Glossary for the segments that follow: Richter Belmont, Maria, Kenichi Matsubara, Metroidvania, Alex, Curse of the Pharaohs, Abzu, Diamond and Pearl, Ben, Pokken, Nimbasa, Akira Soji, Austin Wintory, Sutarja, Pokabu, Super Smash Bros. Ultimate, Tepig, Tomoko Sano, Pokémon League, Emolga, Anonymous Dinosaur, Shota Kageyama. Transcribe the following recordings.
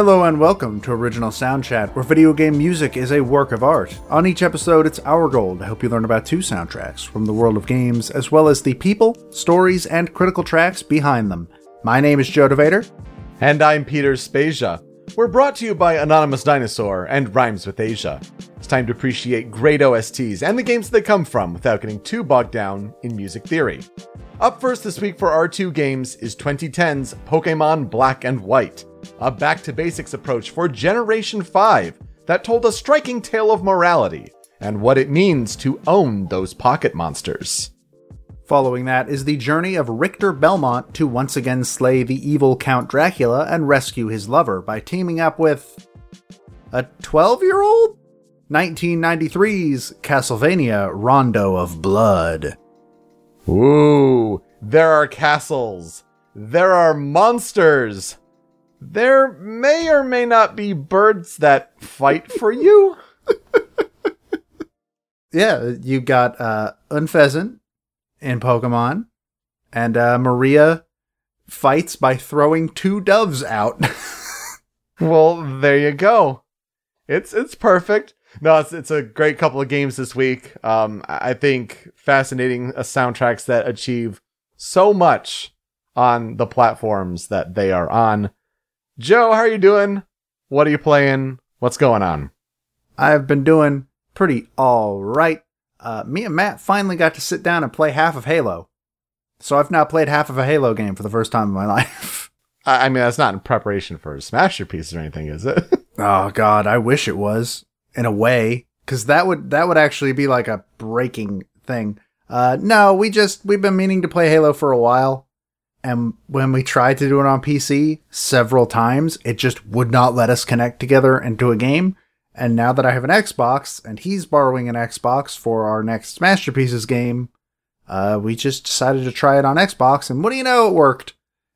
Hello and welcome to Original Sound Chat, where video game music is a work of art. On each episode, it's our goal to help you learn about two soundtracks from the world of games, as well as the people, stories, and critical tracks behind them. My name is Joe Devader. And I'm Peter Spezia. We're brought to you by Anonymous Dinosaur and Rhymes with Asia. It's time to appreciate great OSTs and the games that they come from without getting too bogged down in music theory. Up first this week for our two games is 2010's Pokémon Black and White, a back-to-basics approach for Generation 5 that told a striking tale of morality and what it means to own those pocket monsters. Following that is the journey of Richter Belmont to once again slay the evil Count Dracula and rescue his lover by teaming up with a 12-year-old? 1993's Castlevania Rondo of Blood. Ooh, there are castles. There are monsters. There may or may not be birds that fight for you. Yeah, you got Unpheasant in Pokemon, and Maria fights by throwing two doves out. Well, there you go. It's perfect. No, it's a great couple of games this week. I think fascinating soundtracks that achieve so much on the platforms that they are on. Joe, how are you doing? What are you playing? What's going on? I've been doing pretty all right. Me and Matt finally got to sit down and play half of Halo. So I've now played half of a Halo game for the first time in my life. I mean, that's not in preparation for Smash-your-piece or anything, is it? Oh, God, I wish it was, in a way. Because that would actually be like a breaking thing. No, we've been meaning to play Halo for a while. And when we tried to do it on PC several times, it just would not let us connect together into a game. And now that I have an Xbox, and he's borrowing an Xbox for our next Masterpieces game, we just decided to try it on Xbox, and what do you know, it worked!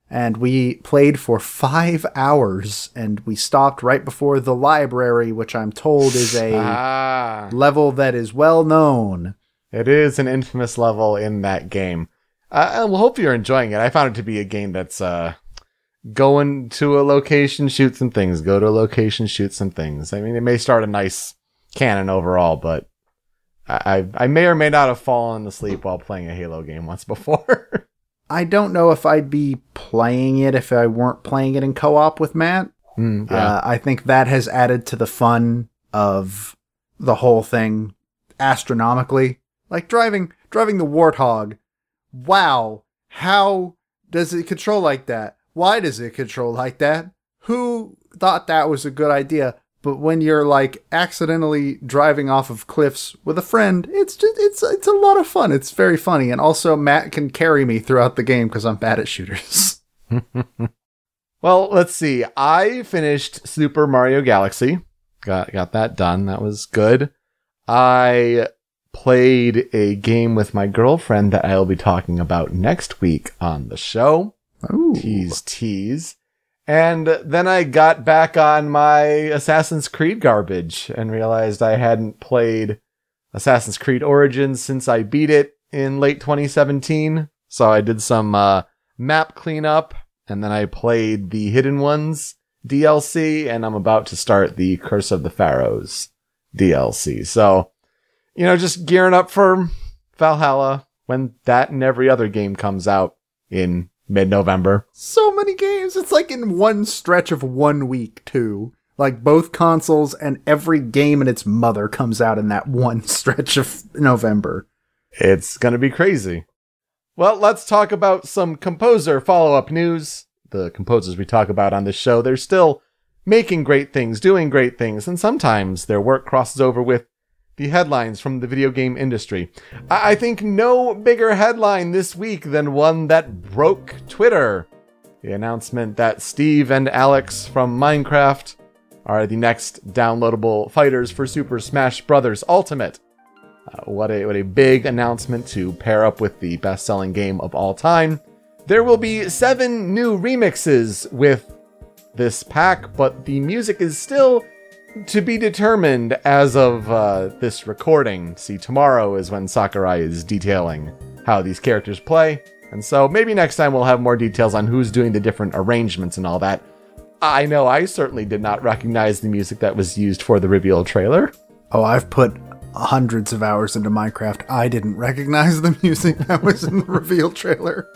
And we played for 5 hours, and we stopped right before the library, which I'm told is a level that is well known. It is an infamous level in that game. I hope you're enjoying it. I found it to be a game that's going to a location, shoot some things. Go to a location, shoot some things. I mean, it may start a nice canon overall, but I may or may not have fallen asleep while playing a Halo game once before. I don't know if I'd be playing it if I weren't playing it in co-op with Matt. Yeah. I think that has added to the fun of the whole thing astronomically. Like driving the Warthog. Wow, how does it control like that? Why does it control like that? Who thought that was a good idea? But when you're like accidentally driving off of cliffs with a friend, it's a lot of fun. It's very funny, and also Matt can carry me throughout the game because I'm bad at shooters. Well, let's see. I finished Super Mario Galaxy. Got that done. That was good. I played a game with my girlfriend that I'll be talking about next week on the show. Ooh. Tease. And then I got back on my Assassin's Creed garbage and realized I hadn't played Assassin's Creed Origins since I beat it in late 2017. So I did some map cleanup, and then I played the Hidden Ones DLC, and I'm about to start the Curse of the Pharaohs DLC. So, you know, just gearing up for Valhalla when that and every other game comes out in mid-November. So many games! It's like in one stretch of 1 week, too. Like, both consoles and every game and its mother comes out in that one stretch of November. It's gonna be crazy. Well, let's talk about some composer follow-up news. The composers we talk about on this show, they're still making great things, doing great things, and sometimes their work crosses over with the headlines from the video game industry. I think no bigger headline this week than one that broke Twitter. The announcement that Steve and Alex from Minecraft are the next downloadable fighters for Super Smash Bros. Ultimate. What a big announcement to pair up with the best-selling game of all time. There will be 7 new remixes with this pack, but the music is still to be determined as of this recording. See, tomorrow is when Sakurai is detailing how these characters play, and so maybe next time we'll have more details on who's doing the different arrangements and all that. I know I certainly did not recognize the music that was used for the reveal trailer. Oh, I've put hundreds of hours into Minecraft. I didn't recognize the music that was in the reveal trailer.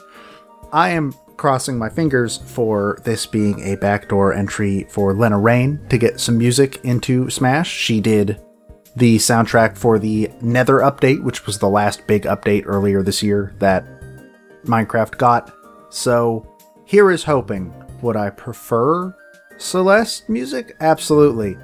I am crossing my fingers for this being a backdoor entry for Lena Raine to get some music into Smash. She did the soundtrack for the Nether update, which was the last big update earlier this year that Minecraft got. So here is hoping. Would I prefer Celeste music? Absolutely.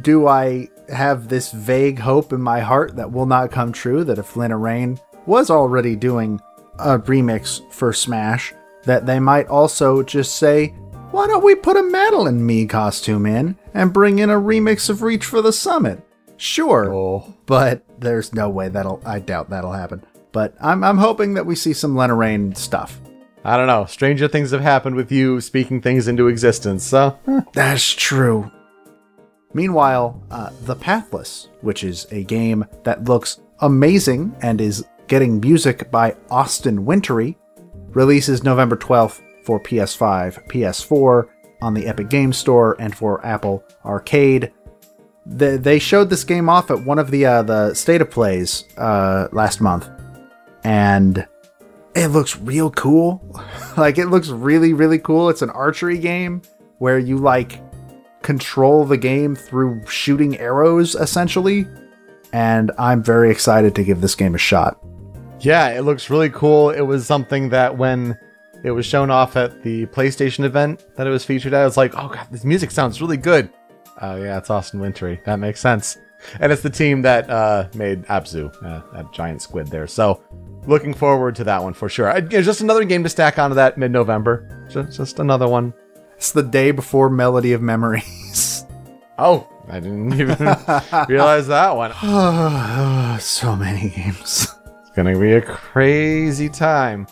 Do I have this vague hope in my heart that will not come true, that if Lena Raine was already doing a remix for Smash, that they might also just say, why don't we put a Madeline Me costume in and bring in a remix of Reach for the Summit? Sure, but there's no way I doubt that'll happen. But I'm hoping that we see some Lena Raine stuff. I don't know. Stranger things have happened with you speaking things into existence, so. That's true. Meanwhile, The Pathless, which is a game that looks amazing and is getting music by Austin Wintory, releases November 12th for PS5, PS4, on the Epic Games Store, and for Apple Arcade. They showed this game off at one of the State of Plays last month, and it looks real cool. Like, it looks really, really cool. It's an archery game where you, like, control the game through shooting arrows, essentially, and I'm very excited to give this game a shot. Yeah, it looks really cool. It was something that when it was shown off at the PlayStation event that it was featured at, I was like, oh god, this music sounds really good. Oh yeah, it's Austin Wintory. That makes sense. And it's the team that made Abzu, that giant squid there. So looking forward to that one for sure. Just another game to stack onto that mid-November. Just another one. It's the day before Melody of Memories. Oh, I didn't even realize that one. So many games. Gonna be a crazy time.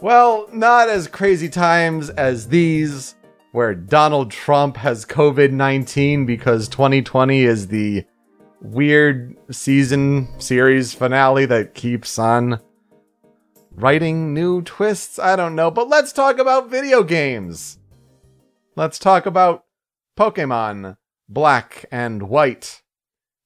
Well, not as crazy times as these, where Donald Trump has COVID-19 because 2020 is the weird season series finale that keeps on writing new twists. I don't know, but let's talk about video games. Let's talk about Pokémon Black and White.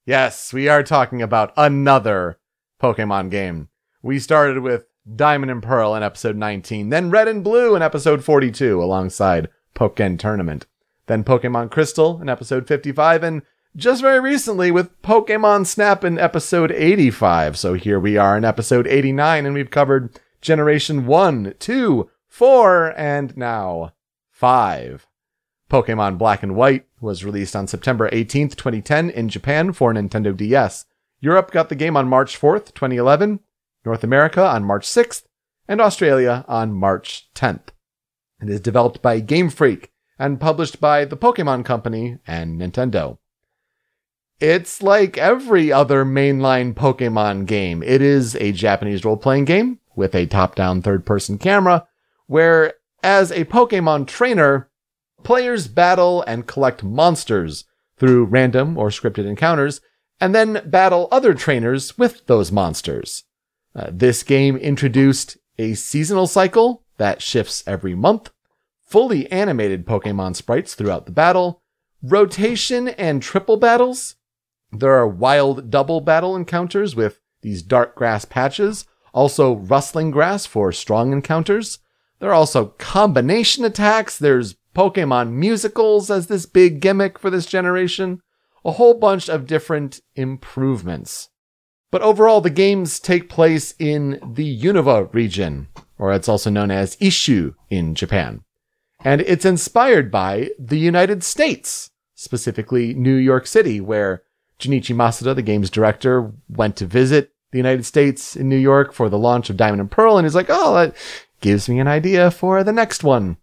Yes, we are talking about another Pokémon game. We started with Diamond and Pearl in episode 19, then Red and Blue in episode 42 alongside Pokken Tournament, then Pokemon Crystal in episode 55, and just very recently with Pokemon Snap in episode 85. So here we are in episode 89, and we've covered Generation 1, 2, 4, and now 5. Pokemon Black and White was released on September 18th, 2010 in Japan for Nintendo DS. Europe got the game on March 4th, 2011. North America on March 6th, and Australia on March 10th. It is developed by Game Freak and published by the Pokémon Company and Nintendo. It's like every other mainline Pokémon game. It is a Japanese role-playing game with a top-down third-person camera, where, as a Pokémon trainer, players battle and collect monsters through random or scripted encounters, and then battle other trainers with those monsters. This game introduced a seasonal cycle that shifts every month, fully animated Pokemon sprites throughout the battle, rotation and triple battles. There are wild double battle encounters with these dark grass patches, also rustling grass for strong encounters. There are also combination attacks. There's Pokemon musicals as this big gimmick for this generation. A whole bunch of different improvements. But overall, the games take place in the Unova region, or it's also known as Ishu in Japan. And it's inspired by the United States, specifically New York City, where Junichi Masuda, the game's director, went to visit the United States in New York for the launch of Diamond and Pearl, and he's like, oh, that gives me an idea for the next one.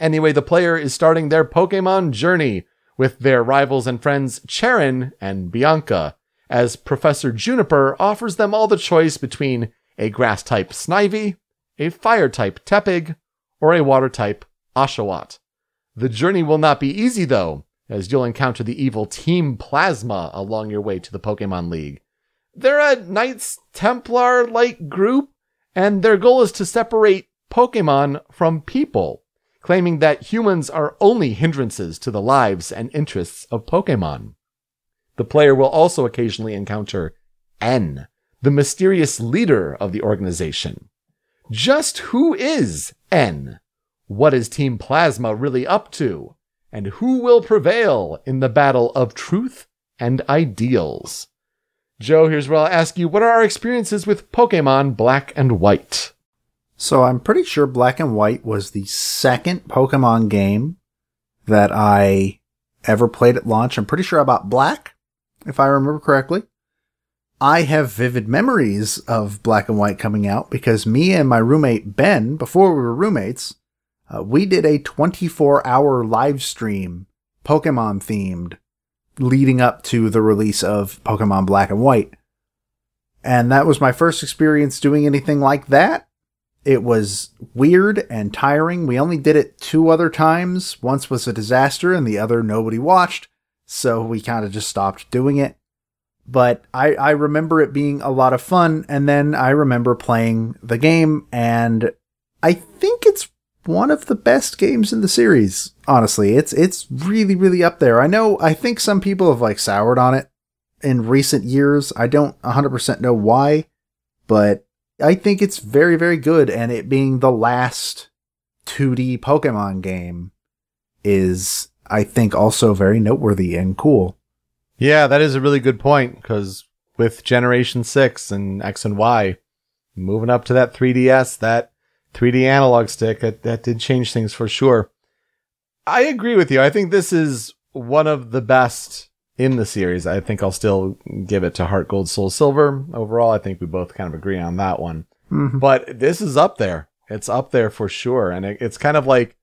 Anyway, the player is starting their Pokemon journey with their rivals and friends Charon and Bianca, as Professor Juniper offers them all the choice between a grass-type Snivy, a fire-type Tepig, or a water-type Oshawott. The journey will not be easy, though, as you'll encounter the evil Team Plasma along your way to the Pokémon League. They're a Knights Templar-like group, and their goal is to separate Pokémon from people. claiming that humans are only hindrances to the lives and interests of Pokémon. The player will also occasionally encounter N, the mysterious leader of the organization. Just who is N? What is Team Plasma really up to? And who will prevail in the battle of truth and ideals? Joe, here's where I'll ask you, what are our experiences with Pokemon Black and White? So I'm pretty sure Black and White was the second Pokemon game that I ever played at launch. I'm pretty sure I bought Black, if I remember correctly. I have vivid memories of Black and White coming out because me and my roommate Ben, before we were roommates, we did a 24-hour live stream, Pokemon-themed, leading up to the release of Pokemon Black and White. And that was my first experience doing anything like that. It was weird and tiring. We only did it 2 other times. Once was a disaster, and the other nobody watched, so we kind of just stopped doing it. But I remember it being a lot of fun, and then I remember playing the game, and I think it's one of the best games in the series, honestly. It's really, really up there. I think some people have soured on it in recent years. I don't 100% know why, but I think it's very, very good, and it being the last 2D Pokemon game is, I think, also very noteworthy and cool. Yeah, that is a really good point, because with Generation 6 and X and Y, moving up to that 3DS, that 3D analog stick, that did change things for sure. I agree with you. I think this is one of the best in the series. I think I'll still give it to Heart Gold, Soul Silver. Overall, I think we both kind of agree on that one. Mm-hmm. But this is up there. It's up there for sure. And it's kind of like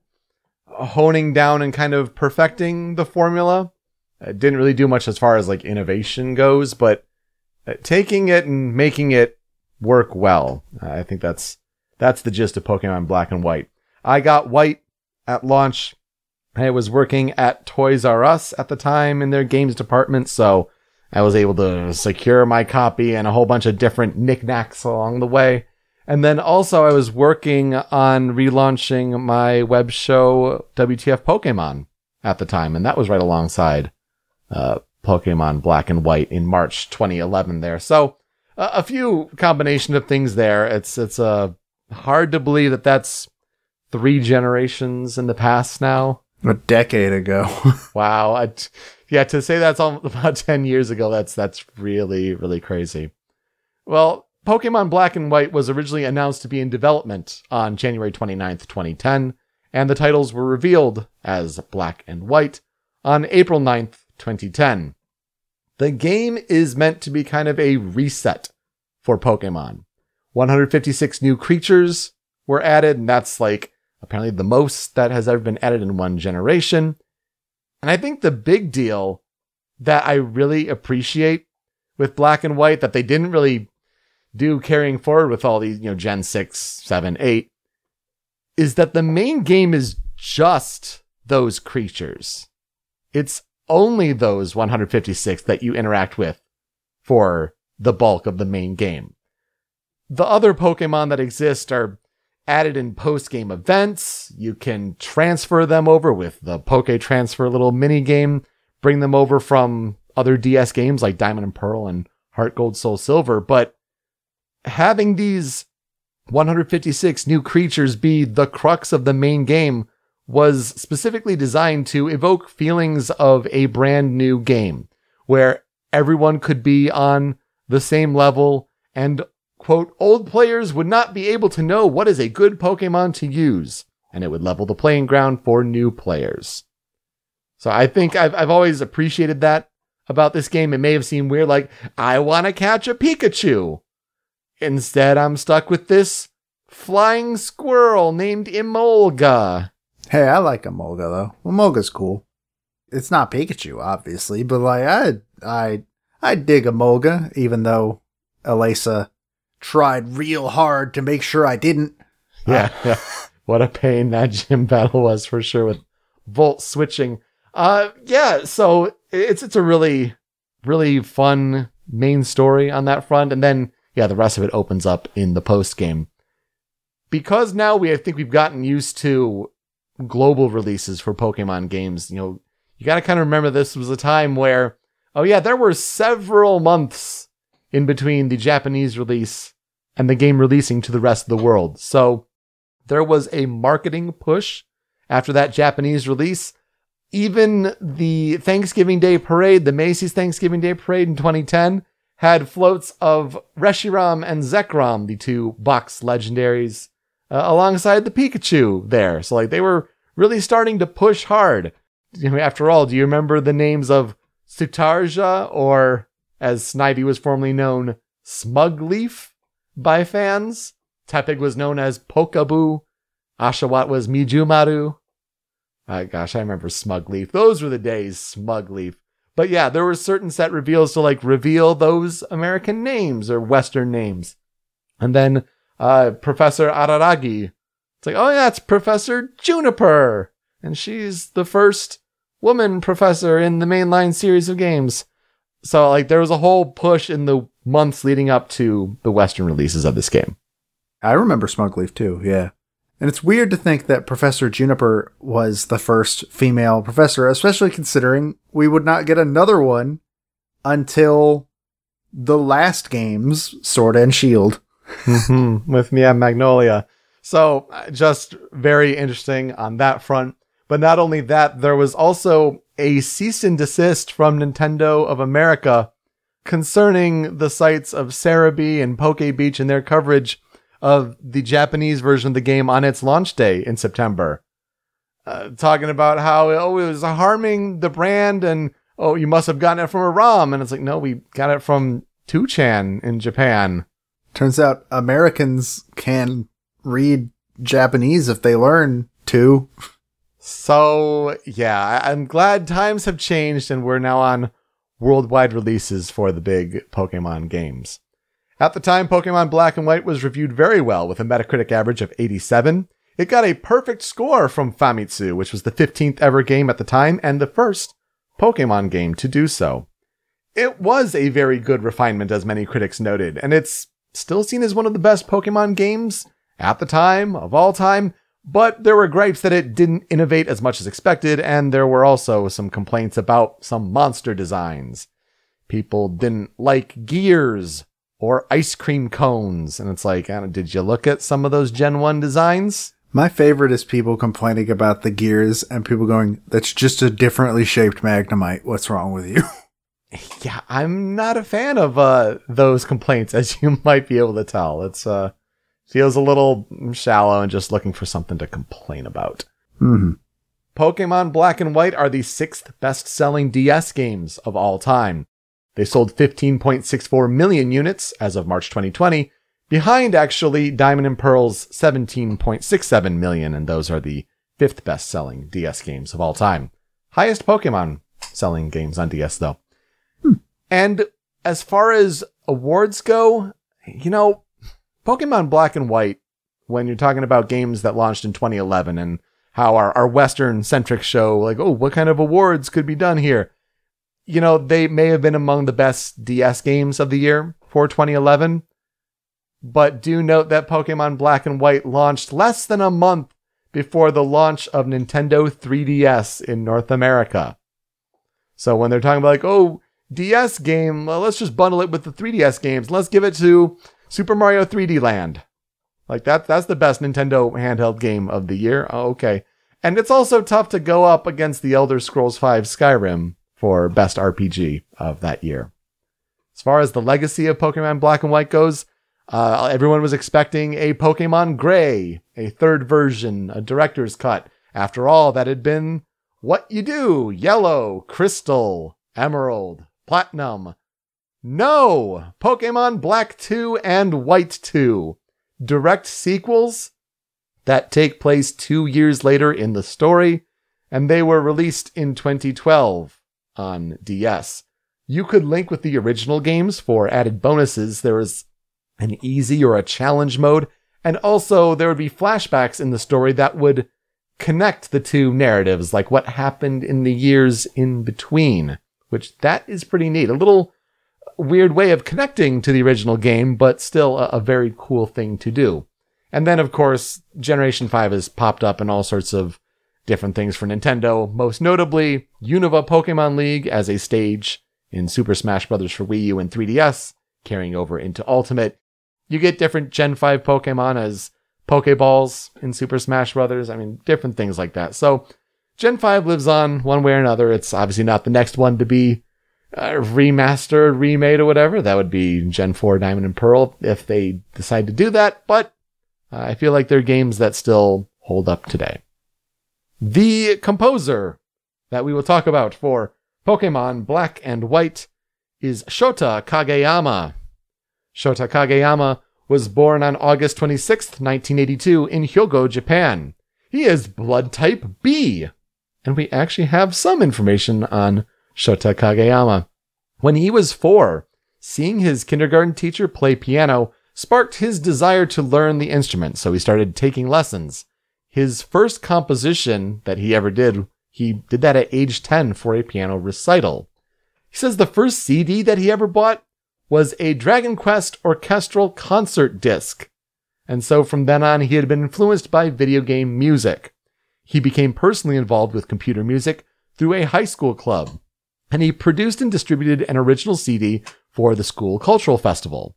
honing down and kind of perfecting the formula. It didn't really do much as far as innovation goes, but taking it and making it work well. I think that's the gist of Pokemon Black and White. I got White at launch. I was working at Toys R Us at the time in their games department, so I was able to secure my copy and a whole bunch of different knickknacks along the way. And then also I was working on relaunching my web show WTF Pokemon at the time, and that was right alongside Pokemon Black and White in March 2011 there. So a few combination of things there. It's a hard to believe that that's 3 generations in the past now. A decade ago. Wow. Yeah, to say that's all about 10 years ago, that's really, really crazy. Well, Pokemon Black and White was originally announced to be in development on January 29th, 2010, and the titles were revealed as Black and White on April 9th, 2010. The game is meant to be kind of a reset for Pokemon. 156 new creatures were added, and that's apparently the most that has ever been added in one generation. And I think the big deal that I really appreciate with Black and White that they didn't really do carrying forward with all these, Gen 6, 7, 8, is that the main game is just those creatures. It's only those 156 that you interact with for the bulk of the main game. The other Pokemon that exist are added in post-game events. You can transfer them over with the Poke-Transfer little mini-game, bring them over from other DS games like Diamond and Pearl and Heart Gold, Soul Silver, but having these 156 new creatures be the crux of the main game was specifically designed to evoke feelings of a brand new game, where everyone could be on the same level and quote, old players would not be able to know what is a good Pokemon to use, and it would level the playing ground for new players. So I think I've always appreciated that about this game. It may have seemed weird, I want to catch a Pikachu. Instead, I'm stuck with this flying squirrel named Emolga. Hey, I like Emolga, though. Emolga's cool. It's not Pikachu, obviously, but I dig Emolga, even though Elisa tried real hard to make sure I didn't. Yeah. What a pain that gym battle was for sure with Volt switching. So it's a really, really fun main story on that front. And then, the rest of it opens up in the post game. Because now I think we've gotten used to global releases for Pokemon games, you know, you got to kind of remember this was a time where, oh yeah, there were several months in between the Japanese release and the game releasing to the rest of the world. So there was a marketing push after that Japanese release. Even the Thanksgiving Day Parade, the Macy's Thanksgiving Day Parade in 2010, had floats of Reshiram and Zekrom, the two box legendaries, alongside the Pikachu there. So like they were really starting to push hard. After all, do you remember the names of Sutarja, or as Snivy was formerly known, Smugleaf by fans? Tepig was known as Pokabu. Oshawott was Mijumaru. Gosh, I remember Smugleaf. Those were the days, Smugleaf. But yeah, there were certain set reveals to like reveal those American names or Western names. And then Professor Araragi. It's like, oh yeah, it's Professor Juniper. And she's the first woman professor in the mainline series of games. So like there was a whole push in the months leading up to the Western releases of this game. I remember Smugleaf too, yeah. And it's weird to think that Professor Juniper was the first female professor, especially considering we would not get another one until the last games, Sword and Shield. With Mia Magnolia. So just very interesting on that front. But not only that, there was also a cease and desist from Nintendo of America concerning the sites of Cerebi and Poke Beach and their coverage of the Japanese version of the game on its launch day in September. Talking about how, oh, it was harming the brand and, oh, you must have gotten it from a ROM. And it's like, no, we got it from 2chan in Japan. Turns out Americans can read Japanese if they learn to. So, yeah, I'm glad times have changed and we're now on worldwide releases for the big Pokemon games. At the time, Pokemon Black and White was reviewed very well with a Metacritic average of 87. It got a perfect score from Famitsu, which was the 15th ever game at the time and the first Pokemon game to do so. It was a very good refinement, as many critics noted, and it's still seen as one of the best Pokemon games at the time, of all time, but there were gripes that it didn't innovate as much as expected, and there were also some complaints about some monster designs. People didn't like gears or ice cream cones. And it's like, did you look at some of those Gen 1 designs? My favorite is people complaining about the gears and people going, that's just a differently shaped Magnemite. What's wrong with you? Yeah, I'm not a fan of those complaints, as you might be able to tell. It's feels a little shallow and just looking for something to complain about. Mm-hmm. Pokemon Black and White are the 6th best-selling DS games of all time. They sold 15.64 million units as of March 2020, behind actually Diamond and Pearl's 17.67 million, and those are the 5th best-selling DS games of all time. Highest Pokemon selling games on DS, though. And as far as awards go, you know, Pokemon Black and White, when you're talking about games that launched in 2011 and how our Western-centric show, like, oh, what kind of awards could be done here? You know, they may have been among the best DS games of the year for 2011, but do note that Pokemon Black and White launched less than a month before the launch of Nintendo 3DS in North America. So when they're talking about like, oh, DS game, well, let's just bundle it with the 3DS games. Let's give it to Super Mario 3D Land. Like that's the best Nintendo handheld game of the year. Oh, okay. And it's also tough to go up against the Elder Scrolls V Skyrim for best RPG of that year. As far as the legacy of Pokemon Black and White goes, everyone was expecting a Pokemon Gray, a third version, a director's cut. After all, that had been What You Do, Yellow, Crystal, Emerald, Platinum. No! Pokemon Black 2 and White 2. Direct sequels that take place 2 years later in the story, and they were released in 2012. On DS. You could link with the original games for added bonuses. There was an easy or a challenge mode, and also there would be flashbacks in the story that would connect the two narratives, like what happened in the years in between, which that is pretty neat. A little weird way of connecting to the original game, but still a very cool thing to do. And then, of course, Generation 5 has popped up in all sorts of different things for Nintendo, most notably Unova Pokemon League as a stage in Super Smash Bros. For Wii U and 3DS, carrying over into Ultimate. You get different Gen 5 Pokemon as Pokeballs in Super Smash Bros. I mean, different things like that. So Gen 5 lives on one way or another. It's obviously not the next one to be remastered, remade, or whatever. That would be Gen 4 Diamond and Pearl if they decide to do that. But I feel like they're games that still hold up today. The composer that we will talk about for Pokémon Black and White is Shota Kageyama. Shota Kageyama was born on August 26th, 1982 in Hyogo, Japan. He is blood type B, and we actually have some information on Shota Kageyama. When he was 4, seeing his kindergarten teacher play piano sparked his desire to learn the instrument, so he started taking lessons. His first composition that he ever did, he did that at age 10 for a piano recital. He says the first CD that he ever bought was a Dragon Quest orchestral concert disc. And so from then on, he had been influenced by video game music. He became personally involved with computer music through a high school club, and he produced and distributed an original CD for the school cultural festival.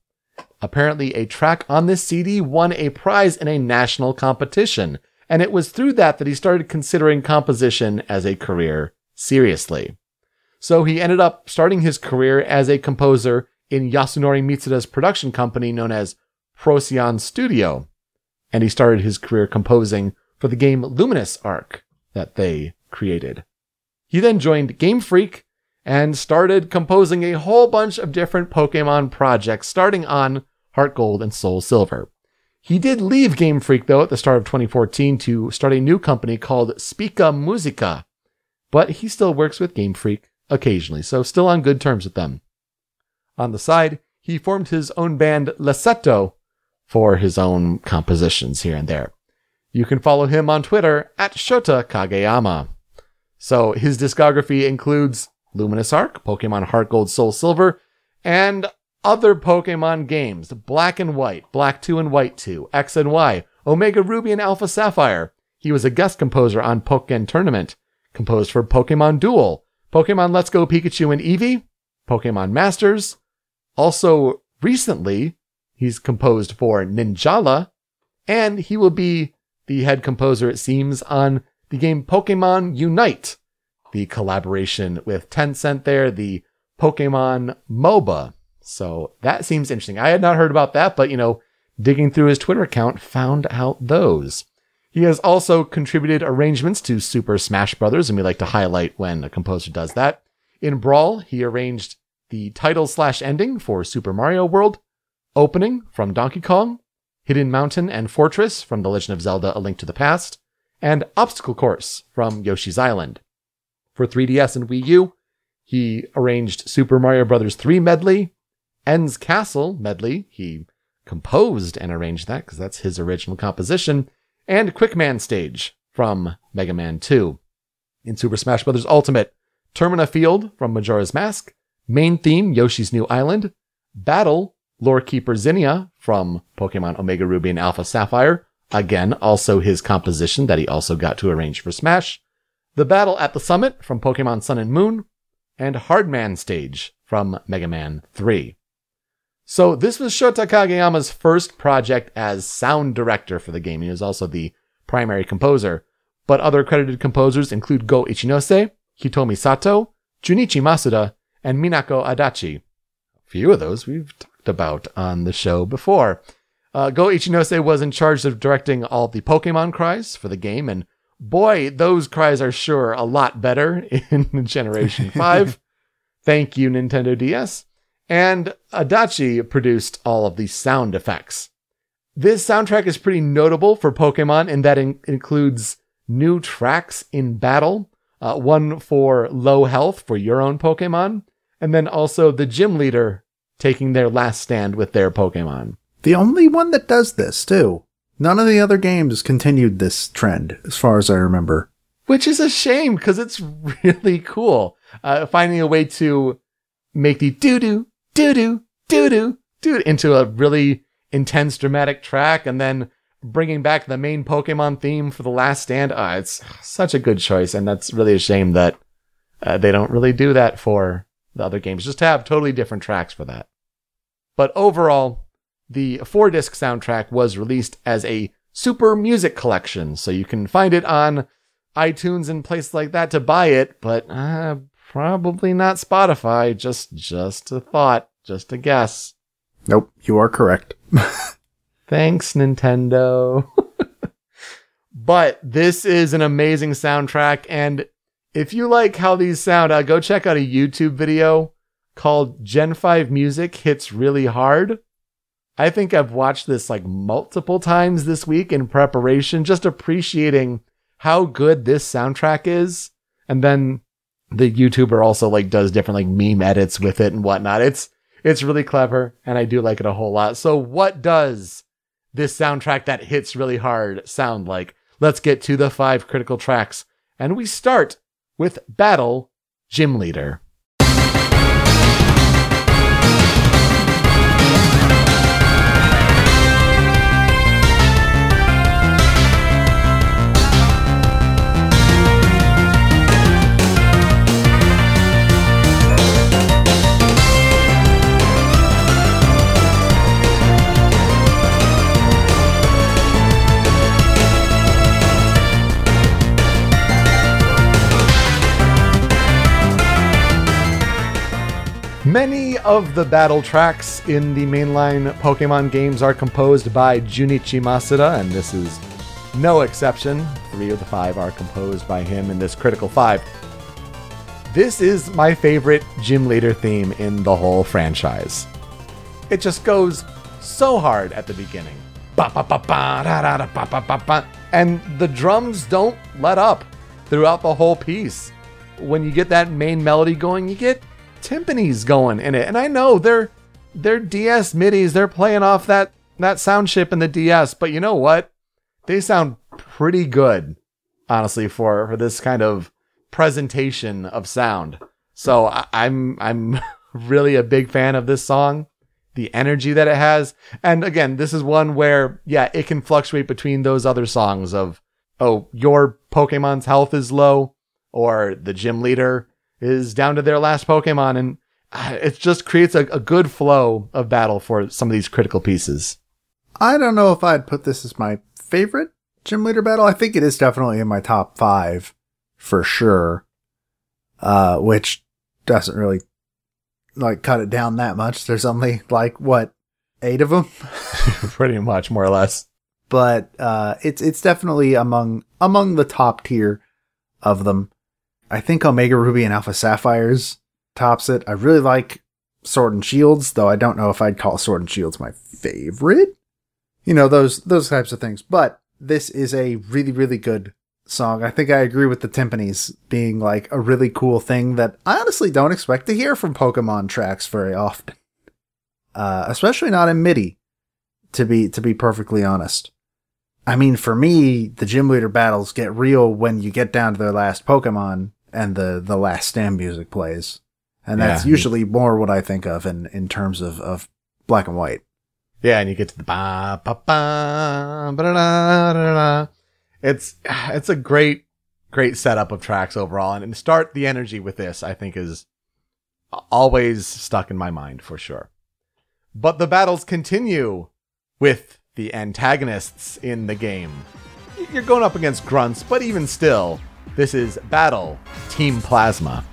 Apparently, a track on this CD won a prize in a national competition, and it was through that that he started considering composition as a career seriously. So he ended up starting his career as a composer in Yasunori Mitsuda's production company known as Procyon Studio, and he started his career composing for the game Luminous Arc that they created. He then joined Game Freak and started composing a whole bunch of different Pokemon projects, starting on HeartGold and SoulSilver. He did leave Game Freak, though, at the start of 2014 to start a new company called Spica Musica, but he still works with Game Freak occasionally, so still on good terms with them. On the side, he formed his own band Lassetto for his own compositions here and there. You can follow him on Twitter at Shota Kageyama. So his discography includes Luminous Arc, Pokemon HeartGold, SoulSilver, and other Pokemon games, Black and White, Black 2 and White 2, X and Y, Omega Ruby and Alpha Sapphire. He was a guest composer on Pokken Tournament, composed for Pokemon Duel, Pokemon Let's Go Pikachu and Eevee, Pokemon Masters. Also, recently, he's composed for Ninjala, and he will be the head composer, it seems, on the game Pokemon Unite, the collaboration with Tencent there, the Pokemon MOBA. So that seems interesting. I had not heard about that, but, you know, digging through his Twitter account, found out those. He has also contributed arrangements to Super Smash Bros., and we like to highlight when a composer does that. In Brawl, he arranged the title/ending for Super Mario World, opening from Donkey Kong, Hidden Mountain and Fortress from The Legend of Zelda: A Link to the Past, and Obstacle Course from Yoshi's Island. For 3DS and Wii U, he arranged Super Mario Bros. 3 Medley, N's Castle Medley, he composed and arranged that because that's his original composition, and Quick Man Stage from Mega Man 2. In Super Smash Bros. Ultimate, Termina Field from Majora's Mask, Main Theme, Yoshi's New Island, Battle, Lorekeeper Zinnia from Pokemon Omega Ruby and Alpha Sapphire, again, also his composition that he also got to arrange for Smash, The Battle at the Summit from Pokemon Sun and Moon, and Hardman Stage from Mega Man 3. So this was Shota Kageyama's first project as sound director for the game. He was also the primary composer, but other credited composers include Go Ichinose, Hitomi Sato, Junichi Masuda, and Minako Adachi. A few of those we've talked about on the show before. Go Ichinose was in charge of directing all the Pokemon cries for the game, and boy, those cries are sure a lot better in Generation 5. Thank you, Nintendo DS. And Adachi produced all of the sound effects. This soundtrack is pretty notable for Pokemon in that it includes new tracks in battle, one for low health for your own Pokemon, and then also the gym leader taking their last stand with their Pokemon. The only one that does this, too. None of the other games continued this trend, as far as I remember. Which is a shame, because it's really cool. Finding a way to make the doo-doo, doo-doo, doo-doo, doo into a really intense, dramatic track, and then bringing back the main Pokemon theme for The Last Stand. It's such a good choice, and that's really a shame that they don't really do that for the other games. Just have totally different tracks for that. But overall, the 4-disc soundtrack was released as a Super Music Collection, so you can find it on iTunes and places like that to buy it, but probably not Spotify. Just a thought, just a guess. Nope, you are correct. Thanks, Nintendo. But this is an amazing soundtrack, and if you like how these sound, go check out a YouTube video called Gen 5 Music Hits Really Hard. I think I've watched this like multiple times this week in preparation, just appreciating how good this soundtrack is. And then the YouTuber also like does different like meme edits with it and whatnot. It's really clever, and I do like it a whole lot. So what does this soundtrack that hits really hard sound like? Let's get to the 5 critical tracks, and we start with Battle Gym Leader. Many of the battle tracks in the mainline Pokemon games are composed by Junichi Masuda, and this is no exception. 3 of the 5 are composed by him in this critical 5. This is my favorite gym leader theme in the whole franchise. It just goes so hard at the beginning. And the drums don't let up throughout the whole piece. When you get that main melody going, you get timpanis going in it, and I know they're DS midis, they're playing off that sound chip in the DS, but you know what, they sound pretty good honestly for this kind of presentation of sound. So I'm really a big fan of this song, the energy that it has. And again, this is one where it can fluctuate between those other songs of, oh, your Pokemon's health is low, or the gym leader is down to their last Pokemon, and it just creates a good flow of battle for some of these critical pieces. I don't know if I'd put this as my favorite gym leader battle. I think it is definitely in my top 5 for sure, which doesn't really like cut it down that much. There's only like, what, 8 of them? Pretty much, more or less. But it's definitely among the top tier of them. I think Omega Ruby and Alpha Sapphires tops it. I really like Sword and Shields, though I don't know if I'd call Sword and Shields my favorite. You know, those types of things. But this is a really, really good song. I think I agree with the timpanis being like a really cool thing that I honestly don't expect to hear from Pokemon tracks very often. Especially not in MIDI, to be perfectly honest. I mean, for me, the gym leader battles get real when you get down to their last Pokemon and the Last Stand music plays. And that's usually more what I think of in terms of Black and White. Yeah, and you get to the ba ba ba ba da da da. It's a great setup of tracks overall, and to start the energy with this, I think, is always stuck in my mind for sure. But the battles continue with the antagonists in the game. You're going up against grunts, but even still, this is Battle Team Plasma.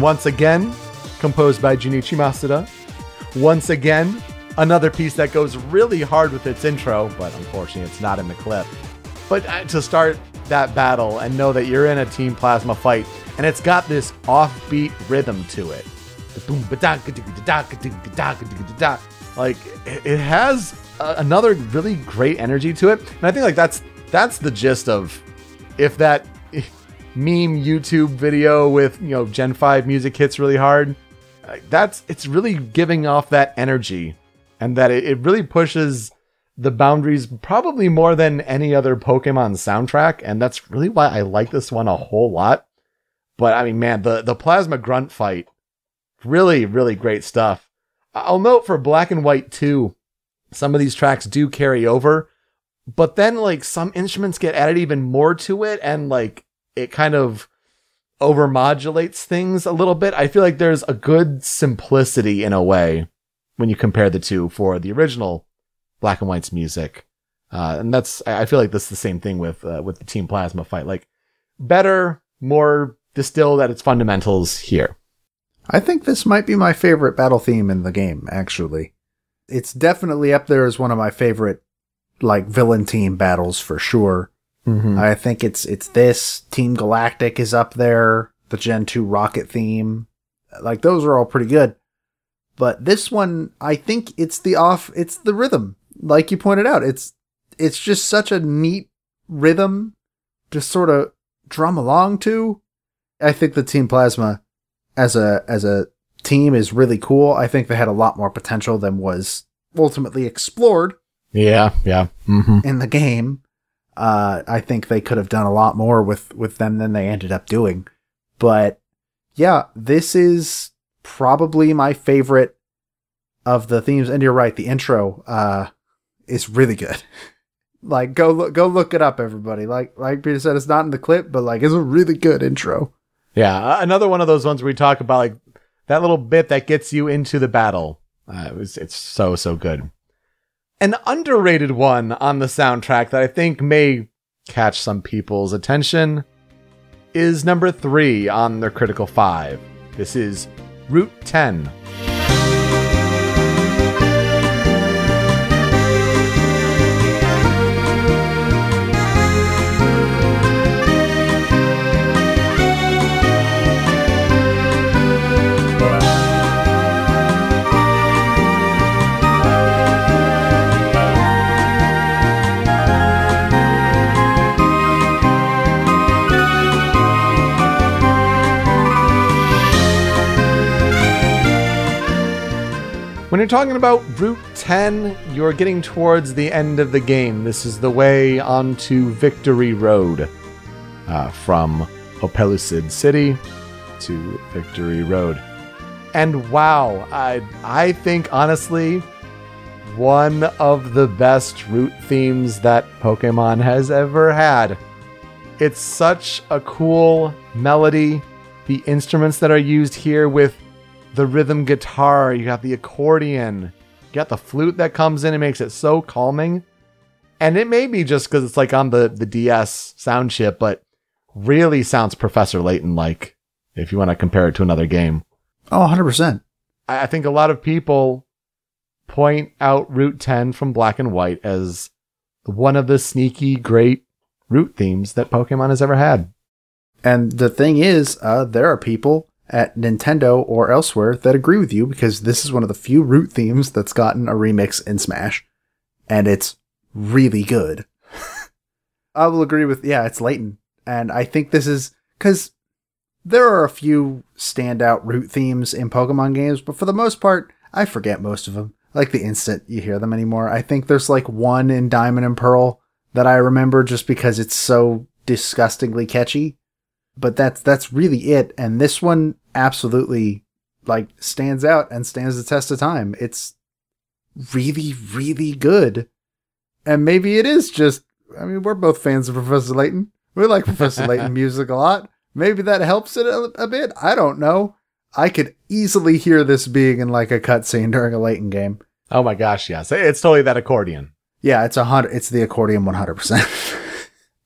Once again, composed by Junichi Masuda. Once again, another piece that goes really hard with its intro, but unfortunately it's not in the clip. But to start that battle and know that you're in a Team Plasma fight, and it's got this offbeat rhythm to it. Like, it has another really great energy to it. And I think like that's the gist of if that meme YouTube video with, you know, Gen 5 music hits really hard. It's really giving off that energy, and that it really pushes the boundaries probably more than any other Pokemon soundtrack. And that's really why I like this one a whole lot. But I mean, man, the Plasma Grunt fight, really, really great stuff. I'll note for Black and White 2, some of these tracks do carry over, but then like some instruments get added even more to it. And like, it kind of overmodulates things a little bit. I feel like there's a good simplicity in a way when you compare the two for the original Black and White's music. And that's, I feel like that's the same thing with the Team Plasma fight, like better, more distilled at its fundamentals here. I think this might be my favorite battle theme in the game, actually. It's definitely up there as one of my favorite, like, villain team battles for sure. Mm-hmm. I think it's this. Team Galactic is up there. The Gen 2 rocket theme. Like, those are all pretty good. But this one, I think it's the rhythm. Like you pointed out, it's just such a neat rhythm to sort of drum along to. I think the Team Plasma as a team is really cool. I think they had a lot more potential than was ultimately explored. Yeah. Mm-hmm. In the game. I think they could have done a lot more with them than they ended up doing. But yeah, this is probably my favorite of the themes. And you're right, the intro is really good. Like, go look it up, everybody. Like Peter said, it's not in the clip, but like, it's a really good intro. Yeah, another one of those ones where we talk about like that little bit that gets you into the battle. It's so good. An underrated one on the soundtrack that I think may catch some people's attention is number 3 on their Critical 5. This is Route 10. When you're talking about Route 10, you're getting towards the end of the game. This is the way onto Victory Road. From Opelucid City to Victory Road. And wow, I think, honestly, one of the best route themes that Pokemon has ever had. It's such a cool melody. The instruments that are used here with the rhythm guitar, you got the accordion, you got the flute that comes in and makes it so calming. And it may be just because it's like on the DS sound chip, but really sounds Professor Layton-like if you want to compare it to another game. Oh, 100%. I think a lot of people point out Route 10 from Black and White as one of the sneaky great route themes that Pokemon has ever had. And the thing is, there are people at Nintendo or elsewhere that agree with you, because this is one of the few route themes that's gotten a remix in Smash, and it's really good. I will agree with, yeah, it's Layton. And I think this is, because there are a few standout route themes in Pokemon games, but for the most part, I forget most of them, like the instant you hear them anymore. I think there's like one in Diamond and Pearl that I remember just because it's so disgustingly catchy. But that's really it, and this one absolutely like stands out and stands the test of time. It's really, really good. And maybe it is just, I mean, we're both fans of Professor Layton. We like Professor Layton music a lot. Maybe that helps it a bit. I don't know. I could easily hear this being in like a cutscene during a Layton game. Oh my gosh, yes. It's totally that accordion. Yeah, it's the accordion 100%.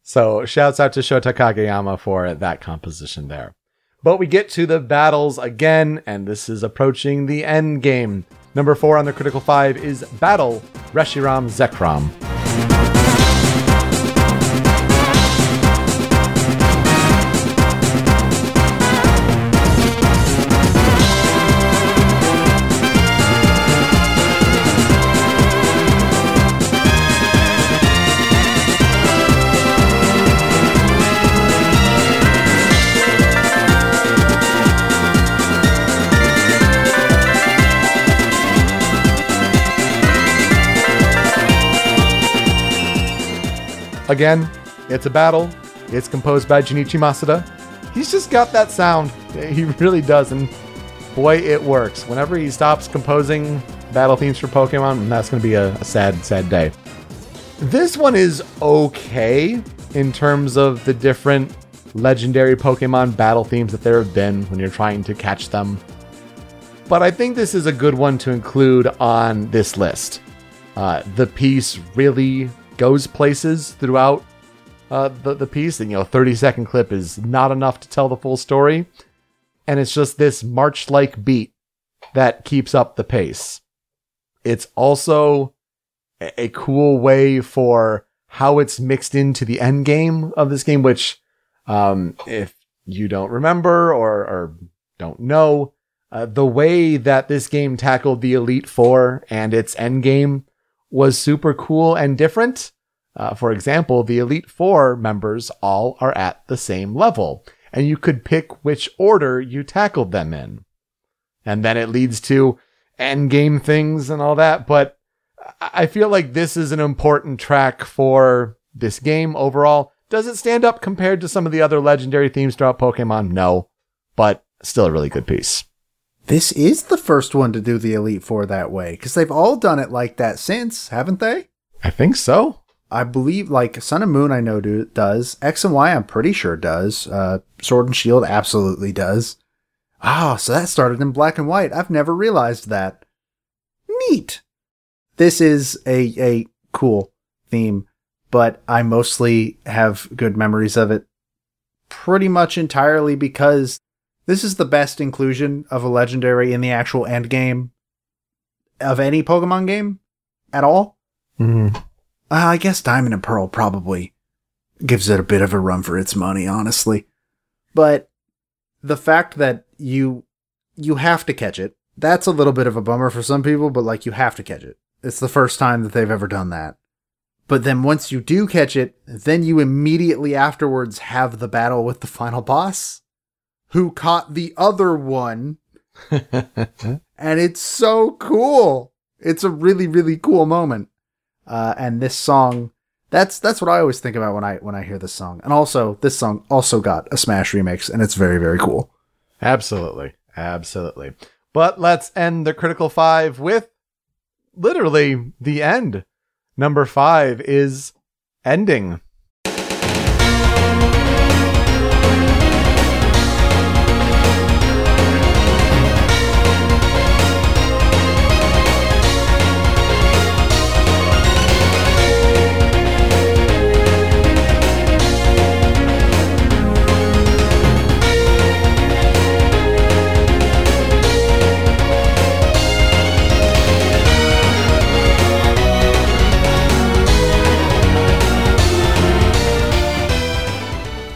So shouts out to Shota Kageyama for that composition there. But we get to the battles again, and this is approaching the end game. Number 4 on the Critical 5 is Battle Reshiram Zekrom. Again, it's a battle. It's composed by Junichi Masuda. He's just got that sound. He really does, and boy, it works. Whenever he stops composing battle themes for Pokemon, that's going to be a sad, sad day. This one is okay in terms of the different legendary Pokemon battle themes that there have been when you're trying to catch them. But I think this is a good one to include on this list. The piece really goes places throughout the piece, and 30-second clip is not enough to tell the full story, and it's just this march-like beat that keeps up the pace. It's also a cool way for how it's mixed into the end game of this game, which if you don't remember or don't know, the way that this game tackled the Elite Four and its end game was super cool and different. For example, the Elite Four members all are at the same level, and you could pick which order you tackled them in. And then it leads to endgame things and all that, but I feel like this is an important track for this game overall. Does it stand up compared to some of the other legendary themes throughout Pokemon? No, but still a really good piece. This is the first one to do the Elite Four that way, because they've all done it like that since, haven't they? I think so. I believe, like, Sun and Moon I know does. X and Y I'm pretty sure does. Sword and Shield absolutely does. Ah, so that started in Black and White. I've never realized that. Neat. This is a cool theme, but I mostly have good memories of it pretty much entirely because this is the best inclusion of a legendary in the actual end game of any Pokemon game at all. Mm-hmm. I guess Diamond and Pearl probably gives it a bit of a run for its money, honestly. But the fact that you have to catch it, that's a little bit of a bummer for some people, but like you have to catch it. It's the first time that they've ever done that. But then once you do catch it, then you immediately afterwards have the battle with the final boss, who caught the other one. And it's so cool. It's a really, really cool moment. And this song, that's what I always think about when I hear this song. And also, this song also got a Smash remix, and it's very, very cool. Absolutely. Absolutely. But let's end the Critical Five with literally the end. Number 5 is Ending.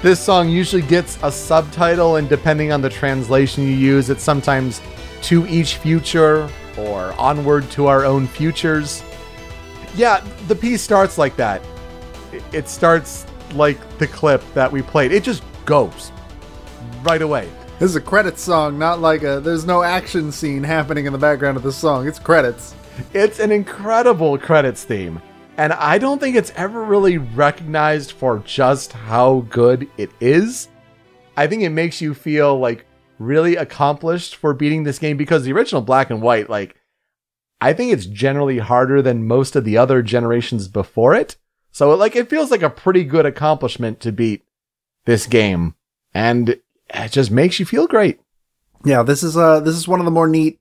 This song usually gets a subtitle, and depending on the translation you use, it's sometimes To Each Future or Onward to Our Own Futures. Yeah, the piece starts like that. It starts like the clip that we played. It just goes right away. This is a credits song, not like there's no action scene happening in the background of the song. It's credits. It's an incredible credits theme. And I don't think it's ever really recognized for just how good it is. I think it makes you feel like really accomplished for beating this game, because the original Black and White, like, I think it's generally harder than most of the other generations before it. So it feels like a pretty good accomplishment to beat this game, and it just makes you feel great. Yeah, this is one of the more neat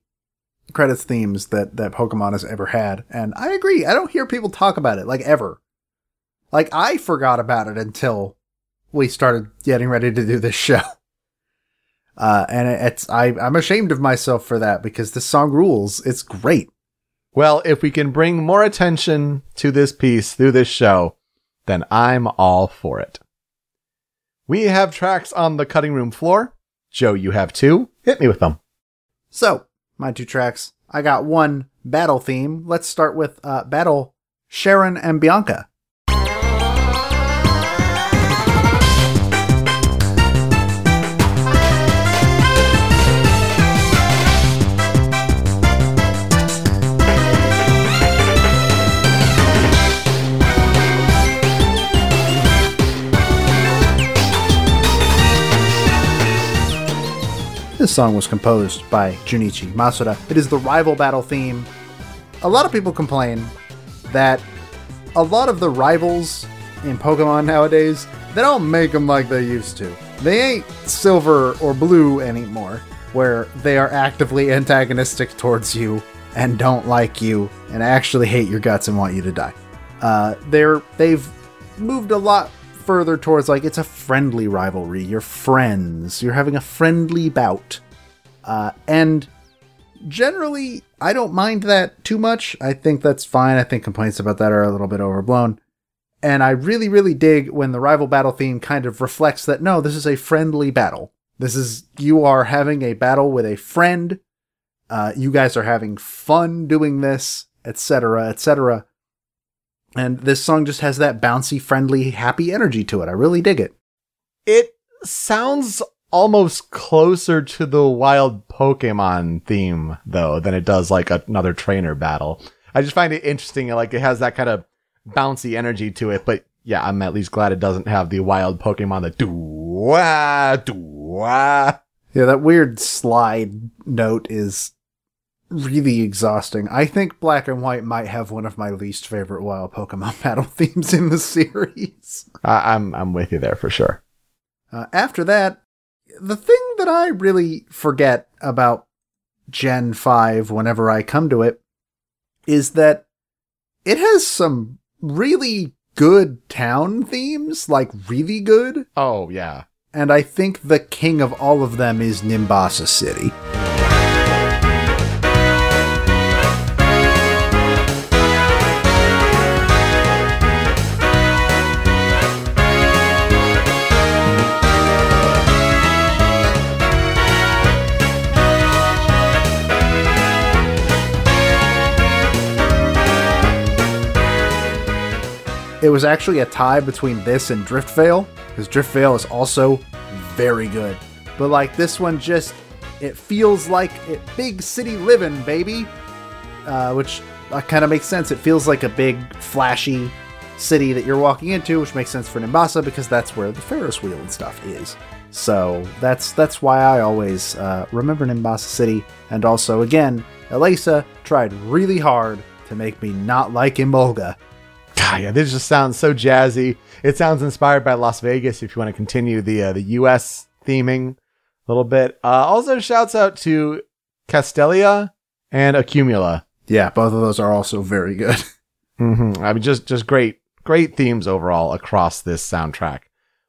credits themes that Pokemon has ever had, and I agree. I don't hear people talk about it, like, ever. Like, I forgot about it until we started getting ready to do this show. And I'm ashamed of myself for that, because this song rules. It's great. Well, if we can bring more attention to this piece through this show, then I'm all for it. We have tracks on the cutting room floor. Joe, you have 2. Hit me with them. So, my 2 tracks. I got 1 battle theme. Let's start with Battle Sharon and Bianca. This song was composed by Junichi Masuda. It is the rival battle theme. A lot of people complain that a lot of the rivals in Pokemon nowadays, they don't make them like they used to. They ain't Silver or Blue anymore, where they are actively antagonistic towards you and don't like you and actually hate your guts and want you to die. They've moved a lot further towards, like, it's a friendly rivalry. You're friends. You're having a friendly bout. And generally, I don't mind that too much. I think that's fine. I think complaints about that are a little bit overblown. And I really, really dig when the rival battle theme kind of reflects that, no, this is a friendly battle. This is, you are having a battle with a friend. You guys are having fun doing this, etc., etc. And this song just has that bouncy, friendly, happy energy to it. I really dig it. It sounds almost closer to the wild Pokemon theme, though, than it does like another trainer battle. I just find it interesting. Like, it has that kind of bouncy energy to it. But yeah, I'm at least glad it doesn't have the wild Pokemon that doo-wah, doo-wah. Yeah, that weird slide note is really exhausting. I think Black and White might have one of my least favorite wild Pokemon battle themes in the series. I'm with you there for sure. After that, the thing that I really forget about Gen 5 whenever I come to it is that it has some really good town themes, like really good. Oh, yeah. And I think the king of all of them is Nimbasa City. It was actually a tie between this and Driftvale, because Driftvale is also very good. But like this one just, it feels like it big city living, baby. Which kind of makes sense. It feels like a big, flashy city that you're walking into, which makes sense for Nimbasa, because that's where the Ferris wheel and stuff is. So that's why I always remember Nimbasa City. And also, again, Elisa tried really hard to make me not like Emolga. God, yeah, this just sounds so jazzy. It sounds inspired by Las Vegas if you want to continue the U.S. theming a little bit. Also, shouts out to Castelia and Accumula. Yeah, both of those are also very good. Mm-hmm. I mean, just great themes overall across this soundtrack.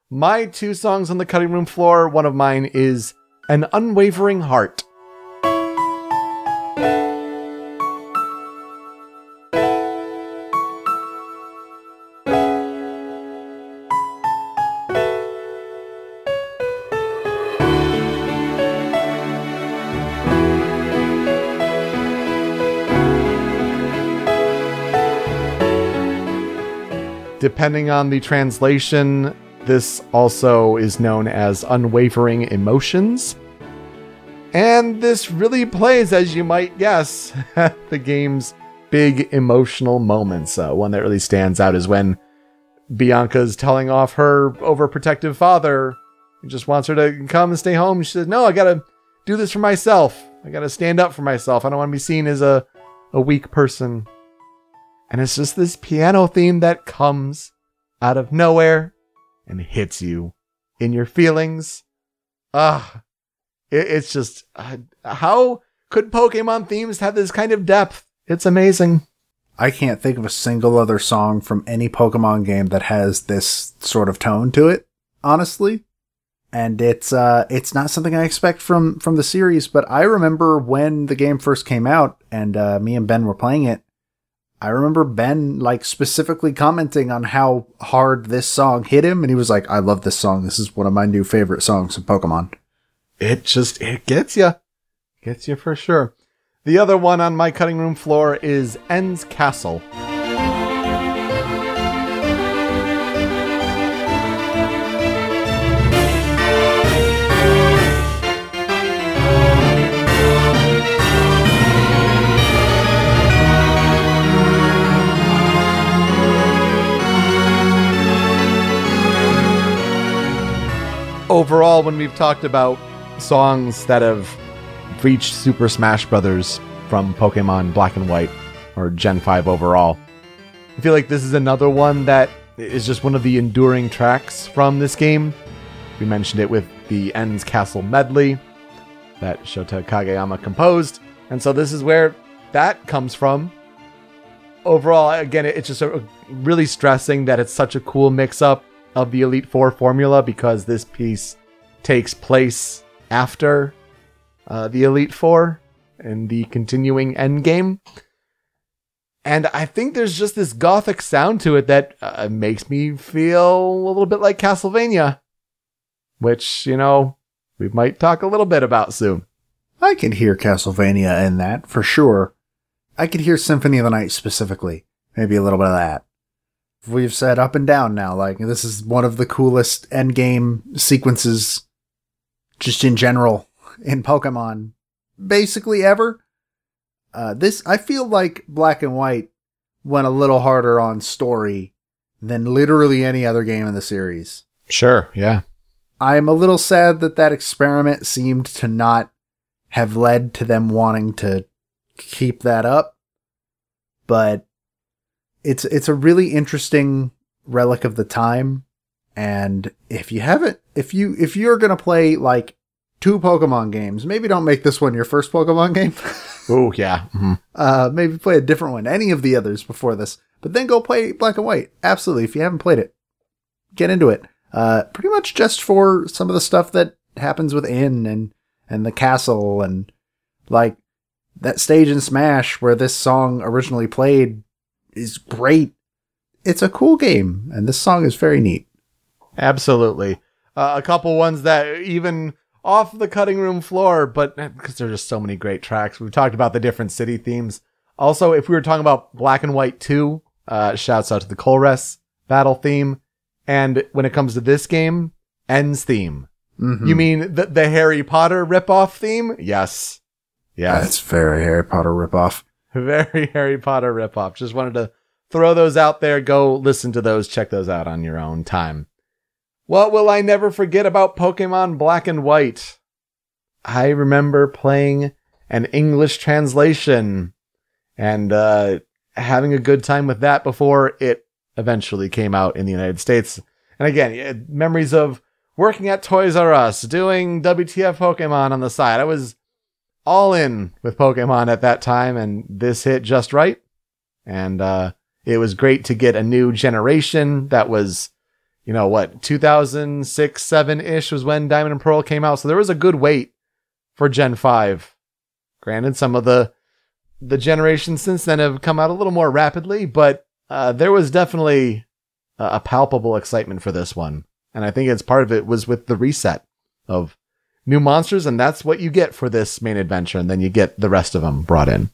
My two songs on the cutting room floor, one of mine is An Unwavering Heart. Depending on the translation, this also is known as Unwavering Emotions. And this really plays, as you might guess, at the game's big emotional moments. One that really stands out is when Bianca's telling off her overprotective father, who just wants her to come and stay home. She says, no, I gotta do this for myself. I gotta stand up for myself. I don't want to be seen as a weak person. And it's just this piano theme that comes out of nowhere and hits you in your feelings. It's just, how could Pokemon themes have this kind of depth? It's amazing. I can't think of a single other song from any Pokemon game that has this sort of tone to it, honestly. And it's not something I expect from the series, but I remember when the game first came out and me and Ben were playing it, I remember Ben like specifically commenting on how hard this song hit him, and he was like, I love this song. This is one of my new favorite songs in Pokemon. It gets you. Gets you for sure. The other one on my cutting room floor is N's Castle. Overall, when we've talked about songs that have reached Super Smash Bros. From Pokémon Black and White, or Gen 5 overall. I feel like this is another one that is just one of the enduring tracks from this game. We mentioned it with the N's Castle Medley that Shota Kageyama composed, and so this is where that comes from. Overall, again, it's just really stressing that it's such a cool mix-up of the Elite Four formula, because this piece takes place after the Elite Four and the continuing endgame. And I think there's just this gothic sound to it that makes me feel a little bit like Castlevania, which, you know, we might talk a little bit about soon. I can hear Castlevania in that, for sure. I could hear Symphony of the Night specifically. Maybe a little bit of that. We've said up and down now, like, this is one of the coolest endgame sequences just in general in Pokemon basically ever. This, I feel like Black and White went a little harder on story than literally any other game in the series. Sure, yeah. I'm a little sad that that experiment seemed to not have led to them wanting to keep that up, but it's a really interesting relic of the time. And if you haven't, if you're gonna play like 2 Pokemon games, maybe don't make this one your first Pokemon game. Oh yeah. Mm-hmm. Maybe play a different one, any of the others before this, but then go play Black and White. Absolutely, if you haven't played it, get into it. Pretty much just for some of the stuff that happens with N and the castle, and like that stage in Smash where this song originally played is great. It's a cool game, and this song is very neat. Absolutely. A couple ones that even off the cutting room floor, but because there are just so many great tracks. We've talked about the different city themes. Also, if we were talking about Black and White 2, shouts out to the Colress battle theme. And when it comes to this game, N's theme. Mm-hmm. You mean the Harry Potter ripoff theme? Yes. Yeah, that's very Harry Potter ripoff. Very Harry Potter ripoff. Just wanted to throw those out there. Go listen to those. Check those out on your own time. What will I never forget about Pokemon Black and White? I remember playing an English translation and having a good time with that before it eventually came out in the United States. And again, memories of working at Toys R Us, doing WTF Pokemon on the side. I was all in with Pokemon at that time, and this hit just right. And it was great to get a new generation that was, you know, what, 2006, 7-ish was when Diamond and Pearl came out. So there was a good wait for Gen 5. Granted, some of the generations since then have come out a little more rapidly, but there was definitely a palpable excitement for this one. And I think it's part of it was with the reset of new monsters, and that's what you get for this main adventure, and then you get the rest of them brought in.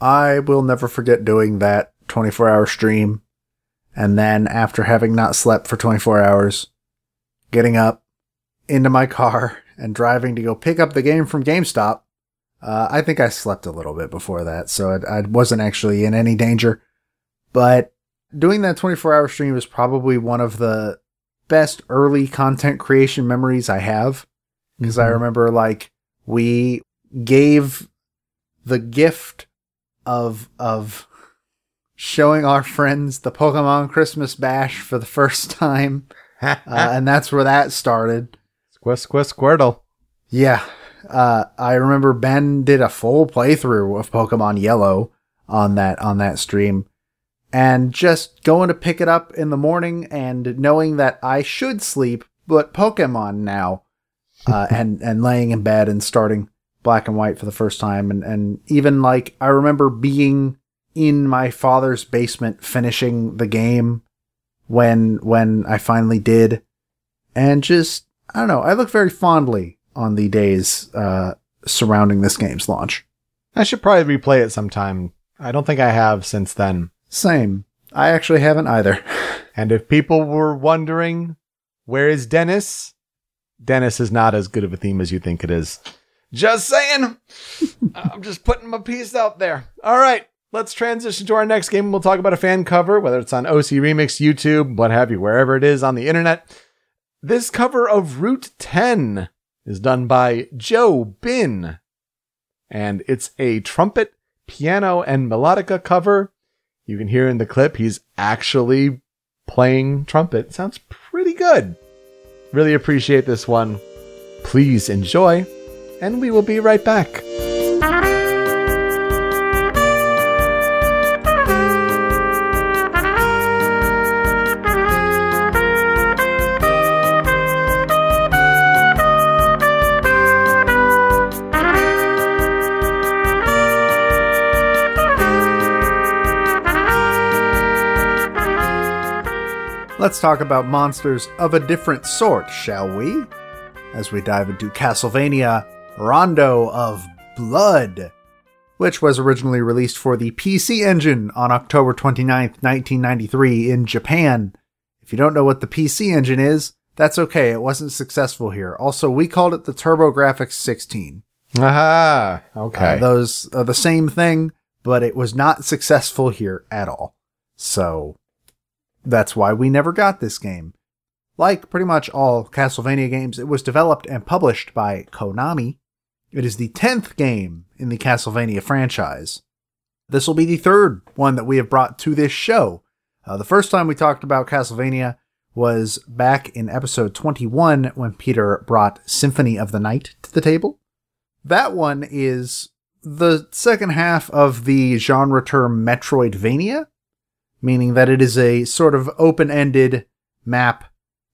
I will never forget doing that 24-hour stream, and then after having not slept for 24 hours, getting up into my car and driving to go pick up the game from GameStop. I think I slept a little bit before that, so I wasn't actually in any danger. But doing that 24-hour stream is probably one of the best early content creation memories I have. Because I remember, like, we gave the gift of showing our friends the Pokemon Christmas Bash for the first time. And that's where that started. Squirtle. Yeah. I remember Ben did a full playthrough of Pokemon Yellow on that stream. And just going to pick it up in the morning and knowing that I should sleep, but Pokemon now. And laying in bed and starting Black and White for the first time. And even, like, I remember being in my father's basement finishing the game when I finally did. And just, I don't know, I look very fondly on the days surrounding this game's launch. I should probably replay it sometime. I don't think I have since then. Same. I actually haven't either. And if people were wondering, where is Dennis? Dennis is not as good of a theme as you think it is. Just saying. I'm just putting my piece out there. All right, let's transition to our next game. We'll talk about a fan cover, whether it's on OC Remix, YouTube, what have you, wherever it is on the internet. This cover of Route 10 is done by Joe Bin, and it's a trumpet, piano, and melodica cover. You can hear in the clip he's actually playing trumpet. It sounds pretty good. Really appreciate this one. Please enjoy, and we will be right back. Let's talk about monsters of a different sort, shall we? As we dive into Castlevania Rondo of Blood, which was originally released for the PC Engine on October 29th, 1993 in Japan. If you don't know what the PC Engine is, that's okay, it wasn't successful here. Also, we called it the TurboGrafx 16. Aha, okay. Those are the same thing, but it was not successful here at all. So that's why we never got this game. Like pretty much all Castlevania games, it was developed and published by Konami. It is the 10th game in the Castlevania franchise. This will be the third one that we have brought to this show. The first time we talked about Castlevania was back in episode 21 when Peter brought Symphony of the Night to the table. That one is the second half of the genre term Metroidvania, meaning that it is a sort of open-ended map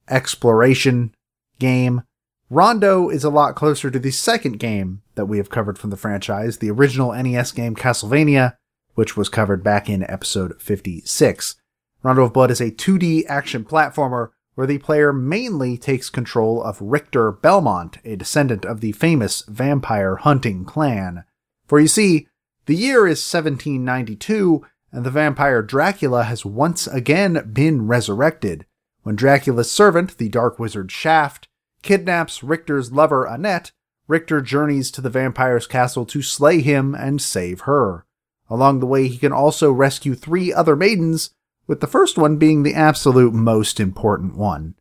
exploration game. Rondo is a lot closer to the second game that we have covered from the franchise, the original NES game Castlevania, which was covered back in episode 56. Rondo of Blood is a 2D action platformer where the player mainly takes control of Richter Belmont, a descendant of the famous vampire hunting clan. For you see, the year is 1792, and the vampire Dracula has once again been resurrected, when Dracula's servant, the dark wizard Shaft, kidnaps Richter's lover Annette. Richter journeys to the vampire's castle to slay him and save her. Along the way, he can also rescue three other maidens, with the first one being the absolute most important one,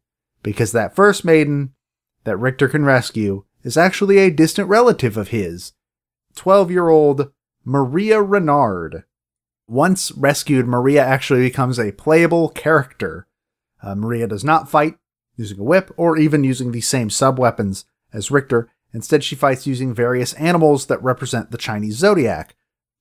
because that first maiden that Richter can rescue is actually a distant relative of his, 12-year-old Maria Renard. Once rescued, Maria actually becomes a playable character. Maria does not fight using a whip or even using the same sub-weapons as Richter. Instead, she fights using various animals that represent the Chinese zodiac.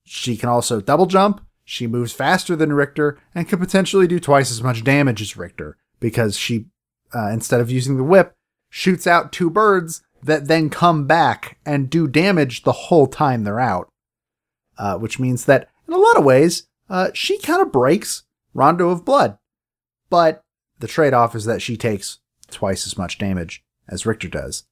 She can also double jump, she moves faster than Richter, and can potentially do twice as much damage as Richter, because she, instead of using the whip, shoots out two birds that then come back and do damage the whole time they're out. Which means that in a lot of ways, she kind of breaks Rondo of Blood. But the trade-off is that she takes twice as much damage as Richter does.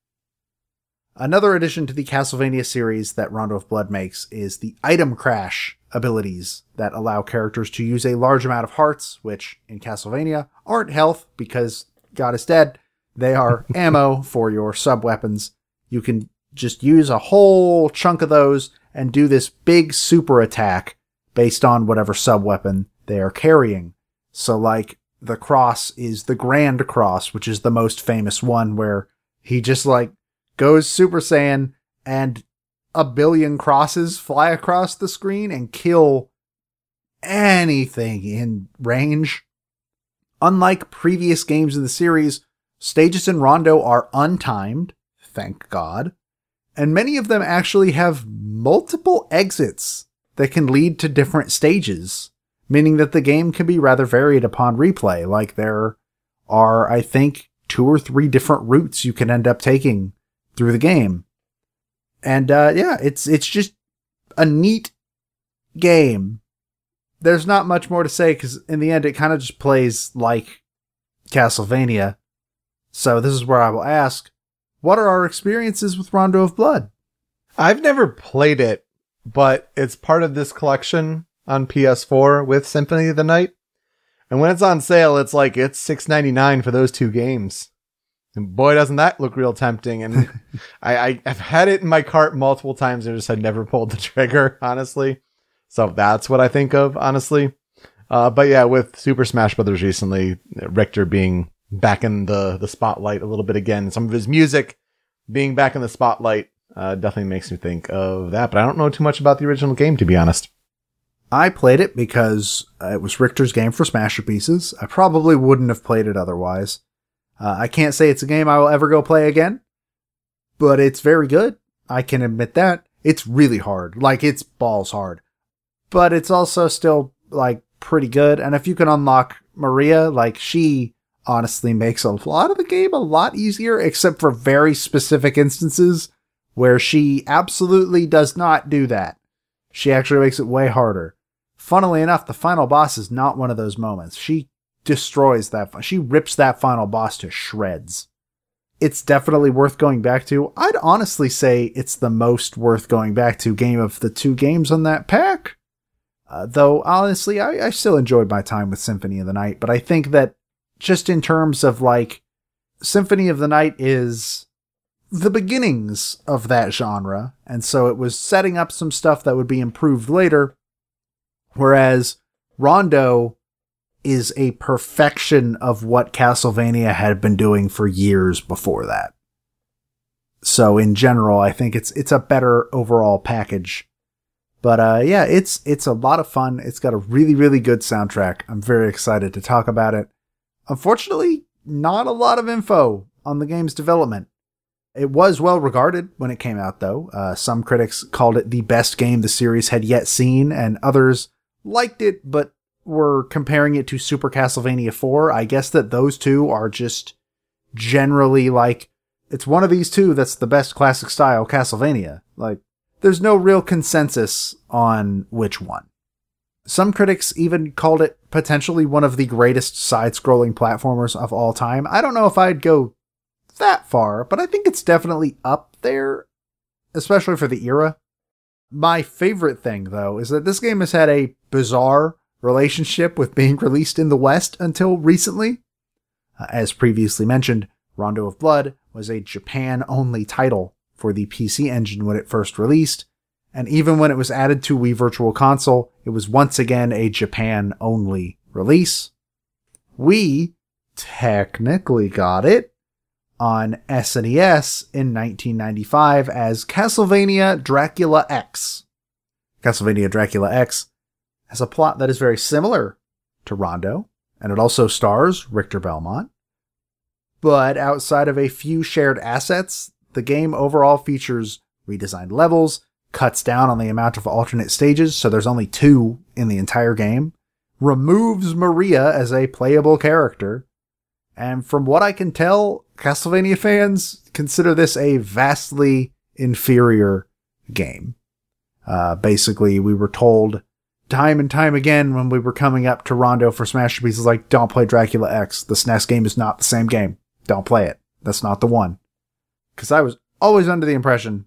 Another addition to the Castlevania series that Rondo of Blood makes is the item crash abilities that allow characters to use a large amount of hearts, which in Castlevania aren't health because God is dead. They are ammo for your sub-weapons. You can just use a whole chunk of those and do this big super attack based on whatever sub-weapon they are carrying. So like, the cross is the Grand Cross, which is the most famous one, where he just like goes Super Saiyan and a billion crosses fly across the screen and kill anything in range. Unlike previous games in the series, stages in Rondo are untimed, thank God, and many of them actually have multiple exits that can lead to different stages, meaning that the game can be rather varied upon replay. Like there are, I think, 2 or 3 different routes you can end up taking through the game. And yeah, it's just a neat game. There's not much more to say, because in the end it kind of just plays like Castlevania. So this is where I will ask, what are our experiences with Rondo of Blood? I've never played it, but it's part of this collection on PS4 with Symphony of the Night. And when it's on sale, it's like, it's $6.99 for those two games. And boy, doesn't that look real tempting. And I've had it in my cart multiple times and just had never pulled the trigger, honestly. So that's what I think of, honestly. But yeah, with Super Smash Bros. Recently, Richter being back in the spotlight a little bit again, some of his music being back in the spotlight definitely makes me think of that. But I don't know too much about the original game, to be honest. I played it because it was Richter's game for Smasherpieces. I probably wouldn't have played it otherwise. I can't say it's a game I will ever go play again, but it's very good. I can admit that. It's really hard. Like, it's balls hard. But it's also still, like, pretty good. And if you can unlock Maria, like, she honestly makes a lot of the game a lot easier, except for very specific instances where she absolutely does not do that. She actually makes it way harder. Funnily enough, the final boss is not one of those moments. She destroys that. She rips that final boss to shreds. It's definitely worth going back to. I'd honestly say it's the most worth going back to game of the two games on that pack. Though, honestly, I still enjoyed my time with Symphony of the Night, but I think that just in terms of, like, Symphony of the Night is the beginnings of that genre, and so it was setting up some stuff that would be improved later, whereas Rondo is a perfection of what Castlevania had been doing for years before that. So in general, I think it's a better overall package. But yeah, it's a lot of fun. It's got a really, really good soundtrack. I'm very excited to talk about it. Unfortunately, not a lot of info on the game's development. It was well regarded when it came out, though. Some critics called it the best game the series had yet seen, and others liked it, but were comparing it to Super Castlevania 4. I guess that those two are just generally like, it's one of these two that's the best classic style Castlevania. Like, there's no real consensus on which one. Some critics even called it potentially one of the greatest side-scrolling platformers of all time. I don't know if I'd go that far, but I think it's definitely up there, especially for the era. My favorite thing, though, is that this game has had a bizarre relationship with being released in the West until recently. As previously mentioned, Rondo of Blood was a Japan-only title for the PC Engine when it first released, and even when it was added to Wii Virtual Console, it was once again a Japan-only release. We technically got it on SNES in 1995 as Castlevania Dracula X. Castlevania Dracula X has a plot that is very similar to Rondo, and it also stars Richter Belmont. But outside of a few shared assets, the game overall features redesigned levels, cuts down on the amount of alternate stages, so there's only 2 in the entire game, removes Maria as a playable character, and from what I can tell, Castlevania fans consider this a vastly inferior game. Basically, we were told time and time again when we were coming up to Rondo for Smasherpieces, like, don't play Dracula X. The SNES game is not the same game. Don't play it. That's not the one. Because I was always under the impression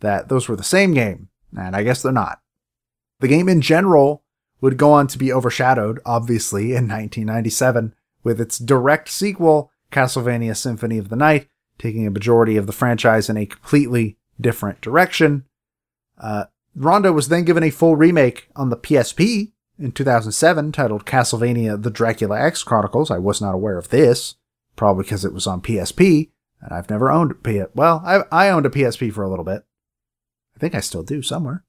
that those were the same game, and I guess they're not. The game in general would go on to be overshadowed, obviously, in 1997 with its direct sequel, Castlevania Symphony of the Night, taking a majority of the franchise in a completely different direction. Rondo was then given a full remake on the PSP in 2007, titled Castlevania The Dracula X Chronicles. I was not aware of this, probably because it was on PSP, and I've never owned a PSP. Well, I owned a PSP for a little bit. I think I still do somewhere.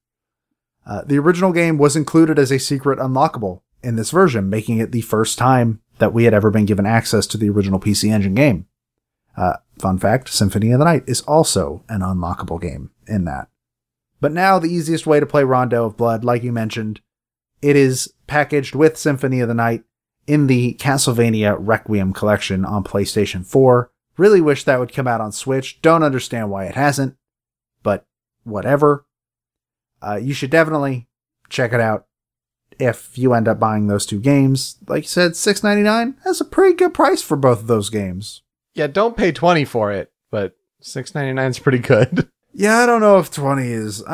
The original game was included as a secret unlockable in this version, making it the first time that we had ever been given access to the original PC Engine game. Fun fact, Symphony of the Night is also an unlockable game in that. But now the easiest way to play Rondo of Blood, like you mentioned, it is packaged with Symphony of the Night in the Castlevania Requiem collection on PlayStation 4. Really wish that would come out on Switch. Don't understand why it hasn't, but whatever. You should definitely check it out if you end up buying those two games. Like you said, $6.99, that's a pretty good price for both of those games. Yeah, don't pay $20 for it, but $6.99 is pretty good. Yeah, I don't know if I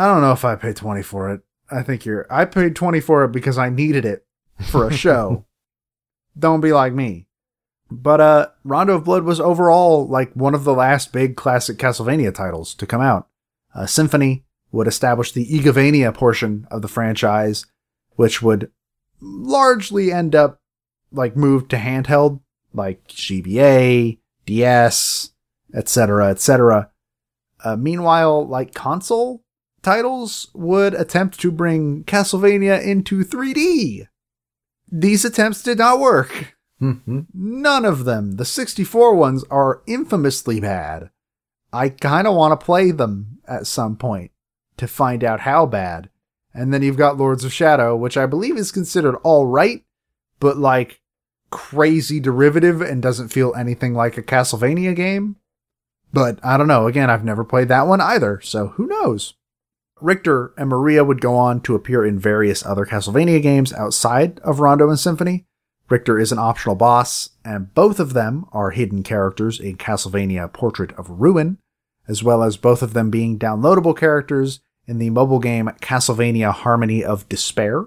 don't know if I paid $20 for it. I paid $20 for it because I needed it for a show. Don't be like me. But Rondo of Blood was overall like one of the last big classic Castlevania titles to come out. Symphony would establish the Igavania portion of the franchise, which would largely end up like moved to handheld, like GBA, DS, etc., etc. Meanwhile, like console titles would attempt to bring Castlevania into 3D. These attempts did not work. Mm-hmm. None of them. The 64 ones are infamously bad. I kind of want to play them at some point to find out how bad. And then you've got Lords of Shadow, which I believe is considered all right, but like crazy derivative and doesn't feel anything like a Castlevania game. But I don't know. Again, I've never played that one either, so who knows? Richter and Maria would go on to appear in various other Castlevania games outside of Rondo and Symphony. Richter is an optional boss, and both of them are hidden characters in Castlevania Portrait of Ruin, as well as both of them being downloadable characters in the mobile game Castlevania Harmony of Despair.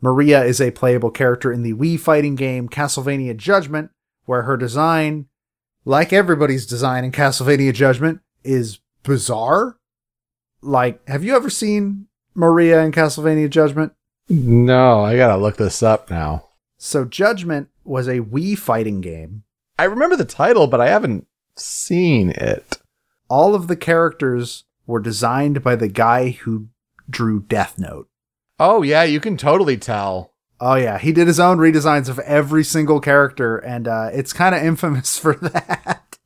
Maria is a playable character in the Wii fighting game Castlevania Judgment, where her design, like everybody's design in Castlevania Judgment, is bizarre. Like, have you ever seen Maria in Castlevania Judgment? No, I gotta look this up now. So Judgment was a Wii fighting game. I remember the title, but I haven't seen it. All of the characters were designed by the guy who drew Death Note. Oh yeah, you can totally tell. Oh yeah, he did his own redesigns of every single character, and it's kind of infamous for that.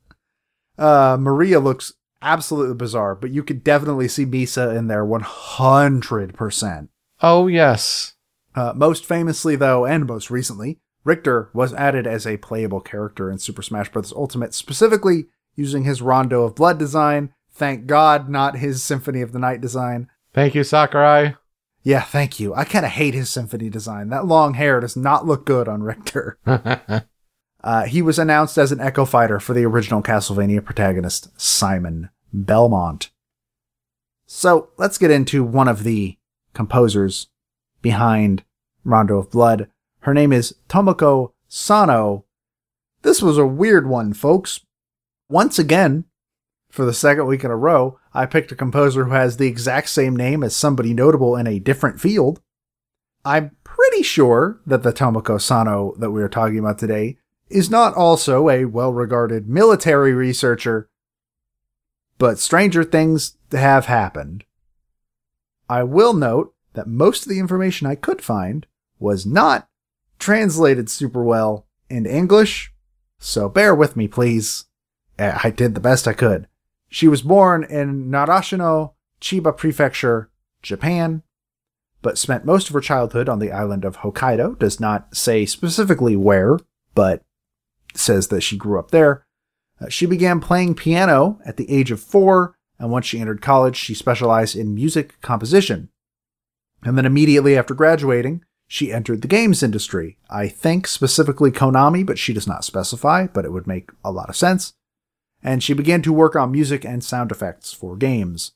Maria looks absolutely bizarre, but you could definitely see Misa in there 100%. Oh, yes. Most famously, though, and most recently, Richter was added as a playable character in Super Smash Bros. Ultimate, specifically using his Rondo of Blood design. Thank God, not his Symphony of the Night design. Thank you, Sakurai. Yeah, thank you. I kind of hate his Symphony design. That long hair does not look good on Richter. He was announced as an Echo Fighter for the original Castlevania protagonist, Simon Belmont. So let's get into one of the composers behind Rondo of Blood. Her name is Tomoko Sano. This was a weird one, folks. Once again, for the second week in a row, I picked a composer who has the exact same name as somebody notable in a different field. I'm pretty sure that the Tomoko Sano that we are talking about today is not also a well-regarded military researcher, but stranger things have happened. I will note that most of the information I could find was not translated super well into English, so bear with me, please. I did the best I could. She was born in Narashino, Chiba Prefecture, Japan, but spent most of her childhood on the island of Hokkaido. Does not say specifically where, but says that she grew up there. She began playing piano at the age of 4, and once she entered college, she specialized in music composition. And then immediately after graduating, she entered the games industry. I think specifically Konami, but she does not specify, but it would make a lot of sense. And she began to work on music and sound effects for games.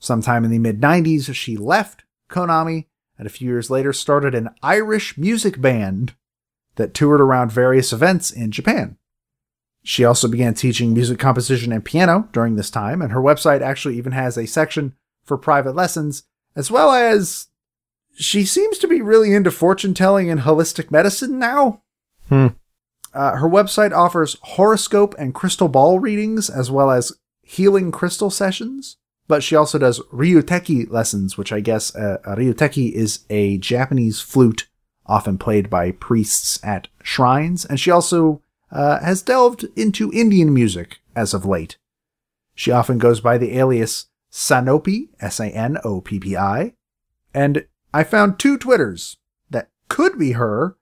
Sometime in the mid-90s, she left Konami, and a few years later started an Irish music band that toured around various events in Japan. She also began teaching music composition and piano during this time, and her website actually even has a section for private lessons, as well as she seems to be really into fortune-telling and holistic medicine now. Her website offers horoscope and crystal ball readings, as well as healing crystal sessions, but she also does ryuteki lessons, which I guess a ryuteki is a Japanese flute often played by priests at shrines, and she also has delved into Indian music as of late. She often goes by the alias Sanopi, Sanoppi, and I found 2 Twitters that could be her.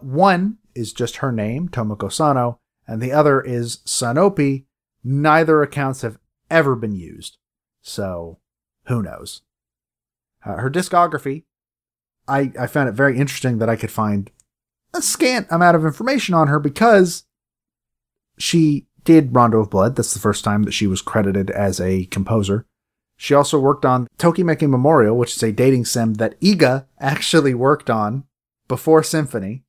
One is just her name, Tomoko Sano, and the other is Sanopi. Neither accounts have ever been used, so who knows. Her discography, I found it very interesting that I could find a scant amount of information on her because she did Rondo of Blood. That's the first time that she was credited as a composer. She also worked on Tokimeki Memorial, which is a dating sim that Iga actually worked on before Symphony.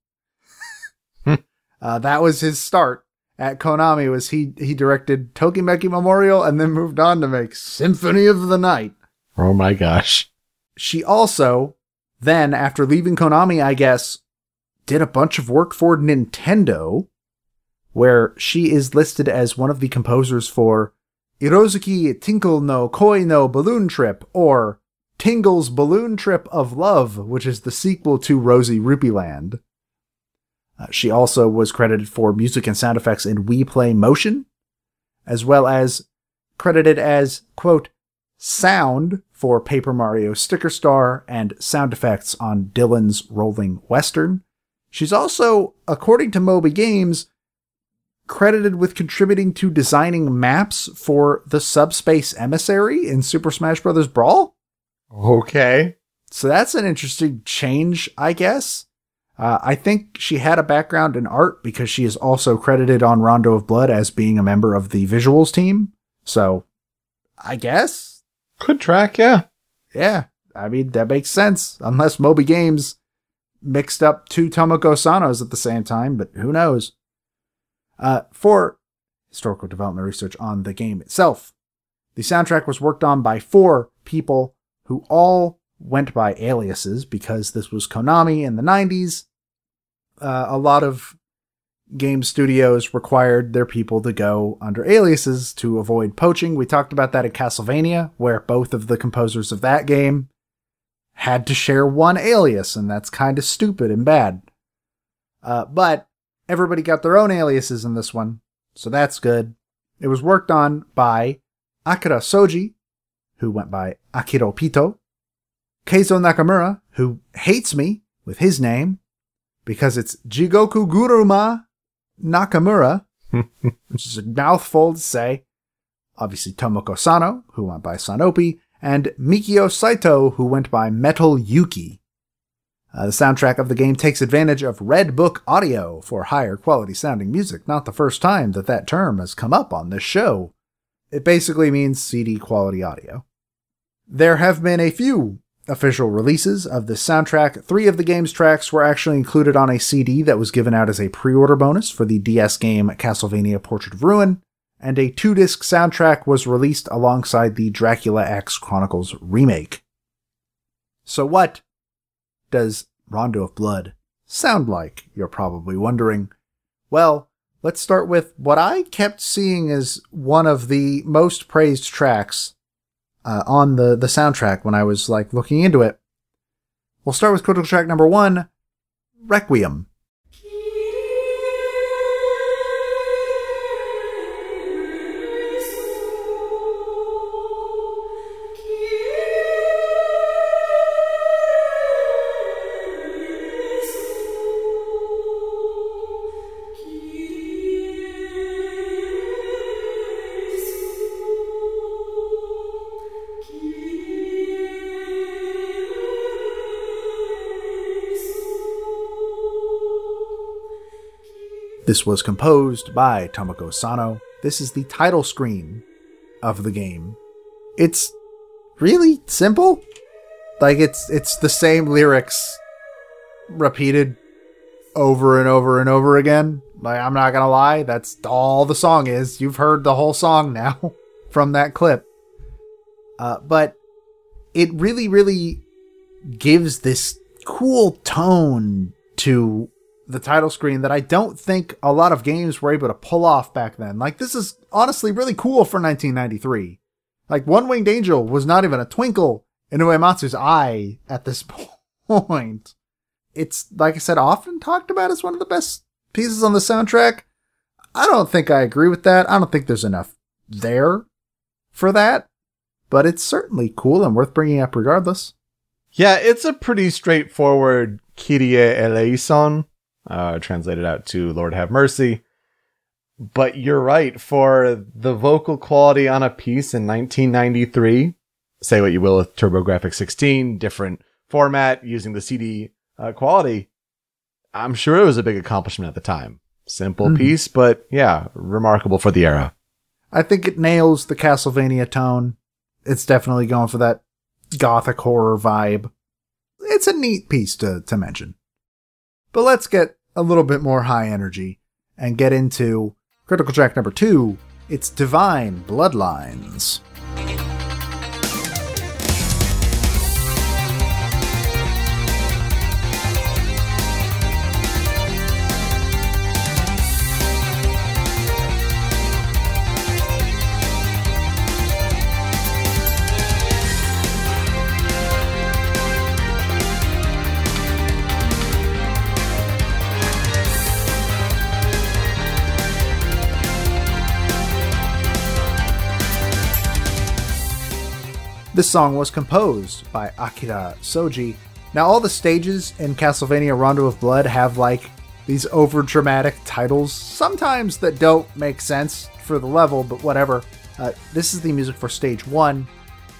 That was his start at Konami, was he directed Tokimeki Memorial and then moved on to make Symphony of the Night. Oh my gosh. She also... then, after leaving Konami, I guess, did a bunch of work for Nintendo, where she is listed as one of the composers for Irozuki Tinkle no Koi no Balloon Trip, or Tingle's Balloon Trip of Love, which is the sequel to Rosie Rupeeland. She also was credited for music and sound effects in We Play Motion, as well as credited as, quote, sound for Paper Mario Sticker Star and sound effects on Dylan's Rolling Western. She's also, according to Moby Games, credited with contributing to designing maps for the Subspace Emissary in Super Smash Bros. Brawl. Okay. So that's an interesting change, I guess. I think she had a background in art because she is also credited on Rondo of Blood as being a member of the visuals team. So, I guess. Good track, yeah. Yeah, I mean, that makes sense. Unless Moby Games mixed up two Tomoko Sanos at the same time, but who knows. For historical development research on the game itself, the soundtrack was worked on by four people who all went by aliases because this was Konami in the 90s. A lot of game studios required their people to go under aliases to avoid poaching. We talked about that in Castlevania, where both of the composers of that game had to share one alias, and that's kind of stupid and bad. But everybody got their own aliases in this one, so that's good. It was worked on by Akira Soji, who went by Akiro Pito, Keizo Nakamura, who hates me with his name, because it's Jigoku Guruma Nakamura, which is a mouthful to say. Obviously Tomoko Sano, who went by Sanopi, and Mikio Saito, who went by Metal Yuki. The soundtrack of the game takes advantage of Red Book Audio for higher quality sounding music. Not the first time that term has come up on this show. It basically means CD quality audio. There have been a few official releases of this soundtrack. Three of the game's tracks were actually included on a CD that was given out as a pre-order bonus for the DS game Castlevania Portrait of Ruin, and a 2-disc soundtrack was released alongside the Dracula X Chronicles remake. So what does Rondo of Blood sound like, you're probably wondering? Well, let's start with what I kept seeing as one of the most praised tracks on the soundtrack when I was like looking into it. We'll start with critical track number 1, Requiem. This was composed by Tomoko Sano. This is the title screen of the game. It's really simple. Like, it's the same lyrics repeated over and over and over again. Like, I'm not gonna lie, that's all the song is. You've heard the whole song now from that clip. But it really, really gives this cool tone to the title screen that I don't think a lot of games were able to pull off back then. Like, this is honestly really cool for 1993. Like, One Winged Angel was not even a twinkle in Uematsu's eye at this point. It's, like I said, often talked about as one of the best pieces on the soundtrack. I don't think I agree with that. I don't think there's enough there for that, but it's certainly cool and worth bringing up regardless. Yeah, it's a pretty straightforward Kyrie eleison. Translated out to Lord Have Mercy. But you're right, for the vocal quality on a piece in 1993, say what you will with TurboGrafx-16, different format, using the CD quality, I'm sure it was a big accomplishment at the time. Simple piece, but yeah, remarkable for the era. I think it nails the Castlevania tone. It's definitely going for that gothic horror vibe. It's a neat piece to mention. But let's get a little bit more high energy and get into critical track number 2. It's Divine Bloodlines. This song was composed by Akira Soji. Now, all the stages in Castlevania Rondo of Blood have, like, these over-dramatic titles, sometimes that don't make sense for the level, but whatever. This is the music for Stage 1,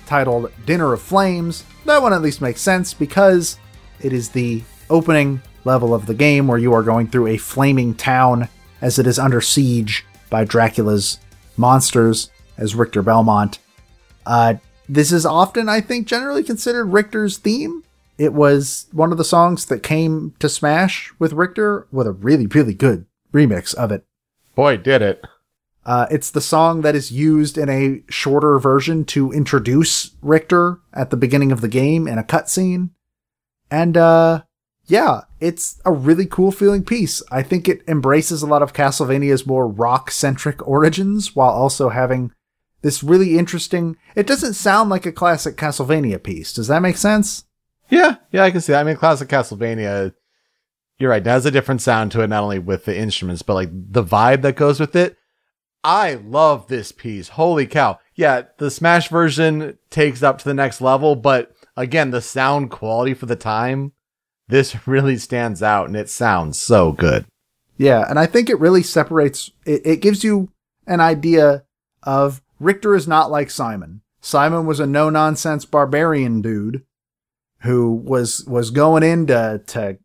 titled Dinner of Flames. That one at least makes sense because it is the opening level of the game where you are going through a flaming town as it is under siege by Dracula's monsters, as Richter Belmont. This is often, I think, generally considered Richter's theme. It was one of the songs that came to Smash with Richter with a really, really good remix of it. Boy, did it. It's the song that is used in a shorter version to introduce Richter at the beginning of the game in a cutscene. And, yeah, it's a really cool feeling piece. I think it embraces a lot of Castlevania's more rock-centric origins while also having this really interesting... It doesn't sound like a classic Castlevania piece. Does that make sense? Yeah, I can see that. I mean, classic Castlevania, you're right, it has a different sound to it, not only with the instruments, but like the vibe that goes with it. I love this piece. Holy cow. Yeah, the Smash version takes up to the next level, but again, the sound quality for the time, this really stands out, and it sounds so good. Yeah, and I think it really separates... It gives you an idea of Richter is not like Simon. Simon was a no-nonsense barbarian dude who was going in to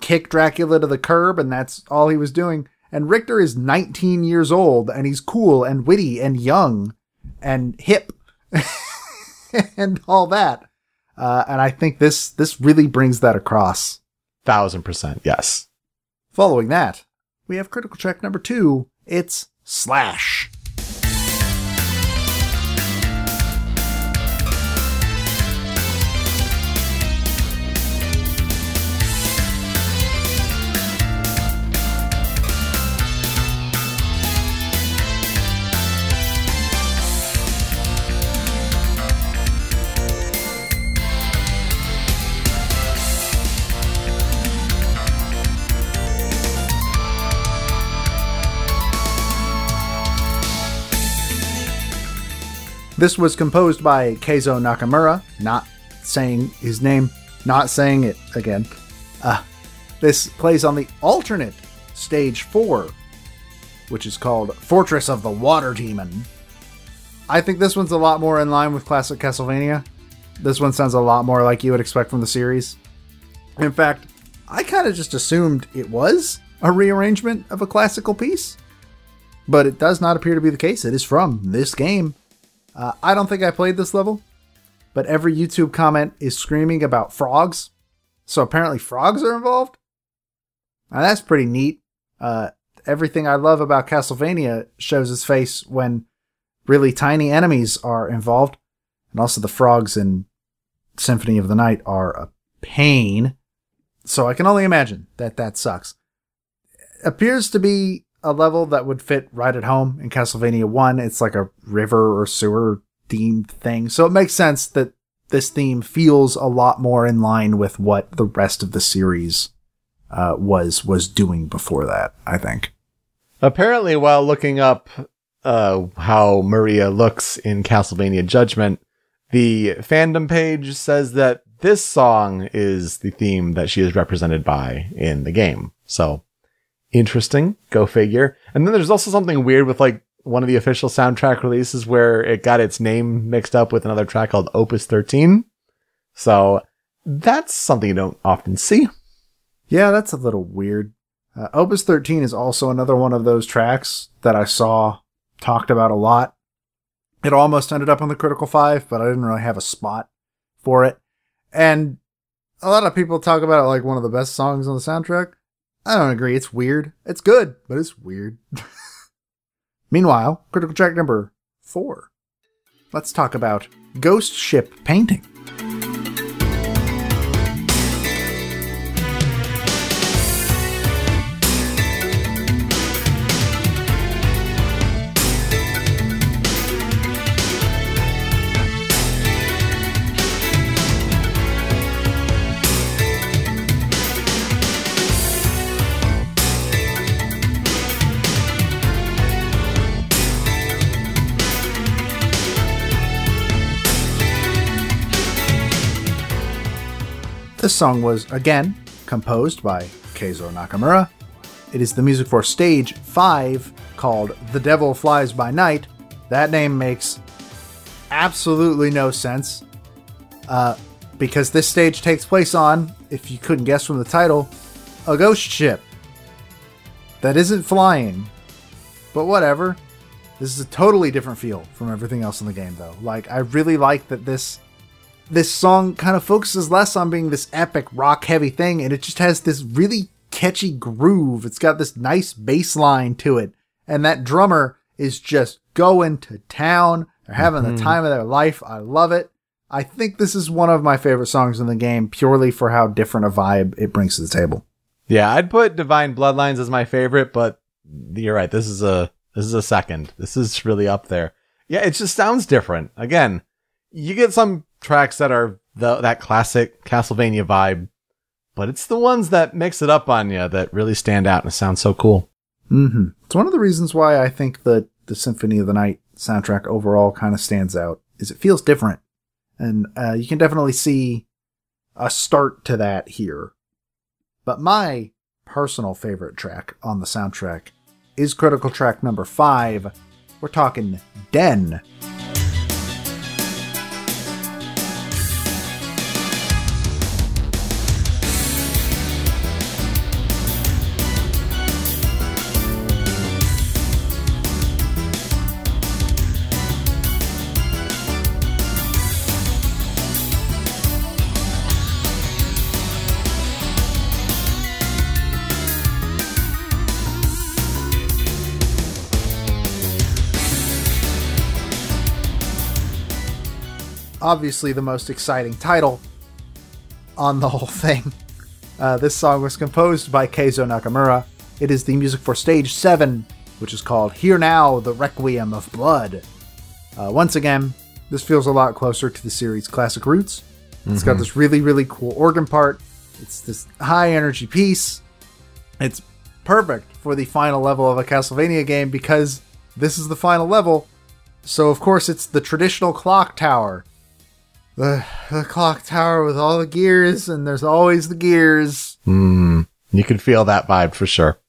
kick Dracula to the curb, and that's all he was doing. And Richter is 19 years old, and he's cool and witty and young and hip and all that. And I think this really brings that across. 1000%, yes. Following that, we have critical track number 2. It's Slash. This was composed by Keizo Nakamura, not saying his name, not saying it again. This plays on the alternate Stage 4, which is called Fortress of the Water Demon. I think this one's a lot more in line with classic Castlevania. This one sounds a lot more like you would expect from the series. In fact, I kind of just assumed it was a rearrangement of a classical piece, but it does not appear to be the case. It is from this game. I don't think I played this level, but every YouTube comment is screaming about frogs. So apparently frogs are involved. Now that's pretty neat. Everything I love about Castlevania shows its face when really tiny enemies are involved. And also the frogs in Symphony of the Night are a pain. So I can only imagine that sucks. It appears to be a level that would fit right at home in Castlevania 1. It's like a river or sewer themed thing. So it makes sense that this theme feels a lot more in line with what the rest of the series was doing before that, I think. Apparently, while looking up how Maria looks in Castlevania Judgment, the fandom page says that this song is the theme that she is represented by in the game. So... interesting. Go figure. And then there's also something weird with like one of the official soundtrack releases where it got its name mixed up with another track called Opus 13. So that's something you don't often see. Yeah, that's a little weird. Opus 13 is also another one of those tracks that I saw talked about a lot. It almost ended up on the Critical 5, but I didn't really have a spot for it. And a lot of people talk about it like one of the best songs on the soundtrack. I don't agree. It's weird. It's good, but it's weird. Meanwhile, critical track number 4. Let's talk about Ghost Ship Painting. This song was, again, composed by Keizo Nakamura. It is the music for Stage 5, called The Devil Flies by Night. That name makes absolutely no sense, because this stage takes place on, if you couldn't guess from the title, a ghost ship that isn't flying. But whatever. This is a totally different feel from everything else in the game, though. Like, I really like that this song kind of focuses less on being this epic rock-heavy thing, and it just has this really catchy groove. It's got this nice bass line to it, and that drummer is just going to town. They're having the time of their life. I love it. I think this is one of my favorite songs in the game, purely for how different a vibe it brings to the table. Yeah, I'd put Divine Bloodlines as my favorite, but you're right. This is a second. This is really up there. Yeah, it just sounds different. Again, you get some tracks that are that classic Castlevania vibe, but it's the ones that mix it up on you that really stand out and sound so cool. Mm-hmm. It's one of the reasons why I think the Symphony of the Night soundtrack overall kind of stands out, is it feels different. And you can definitely see a start to that here. But my personal favorite track on the soundtrack is critical track number 5. We're talking Den. Obviously the most exciting title on the whole thing. This song was composed by Keizo Nakamura. It is the music for Stage 7, which is called Hear Now, the Requiem of Blood. Once again, this feels a lot closer to the series' classic roots. It's got this really, really cool organ part. It's this high-energy piece. It's perfect for the final level of a Castlevania game, because this is the final level. So, of course, it's the traditional clock tower. The clock tower with all the gears, and there's always the gears. You can feel that vibe for sure.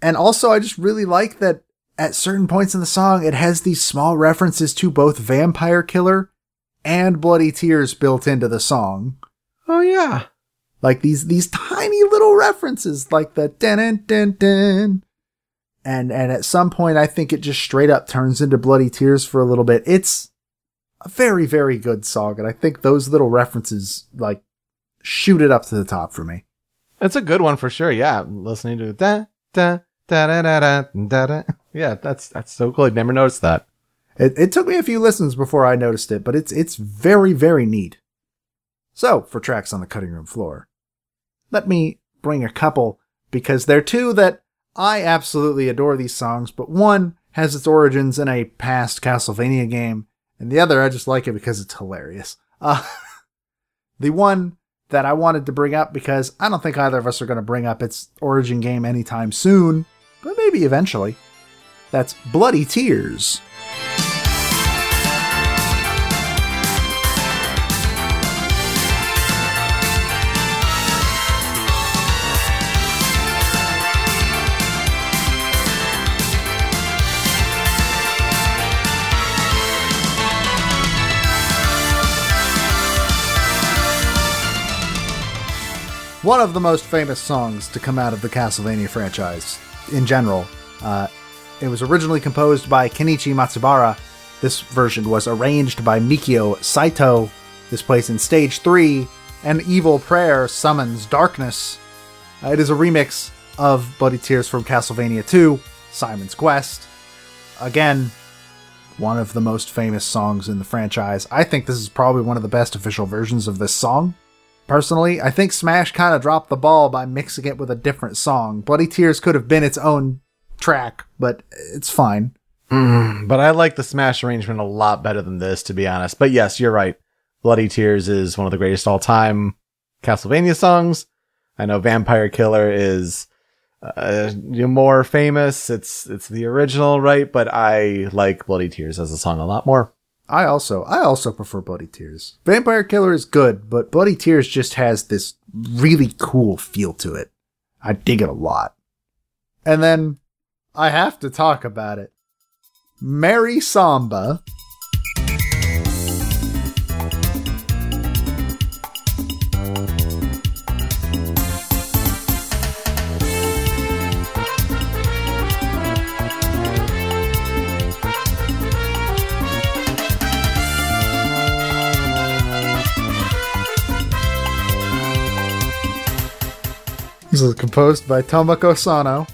And also, I just really like that at certain points in the song, it has these small references to both Vampire Killer and Bloody Tears built into the song. Oh, yeah. Like these tiny little references, like the dun-dun-dun-dun. And at some point, I think it just straight up turns into Bloody Tears for a little bit. It's a very, very good song, and I think those little references, like, shoot it up to the top for me. It's a good one for sure, yeah. Listening to da da da da da da da da. Yeah, that's so cool. I'd never noticed that. It took me a few listens before I noticed it, but it's very, very neat. So, for tracks on the cutting room floor, let me bring a couple, because they're two that I absolutely adore these songs, but one has its origins in a past Castlevania game, and the other, I just like it because it's hilarious. The one that I wanted to bring up, because I don't think either of us are going to bring up its origin game anytime soon, but maybe eventually. That's Bloody Tears. One of the most famous songs to come out of the Castlevania franchise in general. It was originally composed by Kenichi Matsubara. This version was arranged by Mikio Saito. This plays in Stage 3, An Evil Prayer Summons Darkness. It is a remix of Bloody Tears from Castlevania 2, Simon's Quest. Again, one of the most famous songs in the franchise. I think this is probably one of the best official versions of this song. Personally, I think Smash kind of dropped the ball by mixing it with a different song. Bloody Tears could have been its own track, but it's fine. But I like the Smash arrangement a lot better than this, to be honest. But yes, you're right. Bloody Tears is one of the greatest all-time Castlevania songs. I know Vampire Killer is more famous. It's the original, right? But I like Bloody Tears as a song a lot more. I also prefer Bloody Tears. Vampire Killer is good, but Bloody Tears just has this really cool feel to it. I dig it a lot. And then I have to talk about it. Mary Samba. This is composed by Tomoko Sano,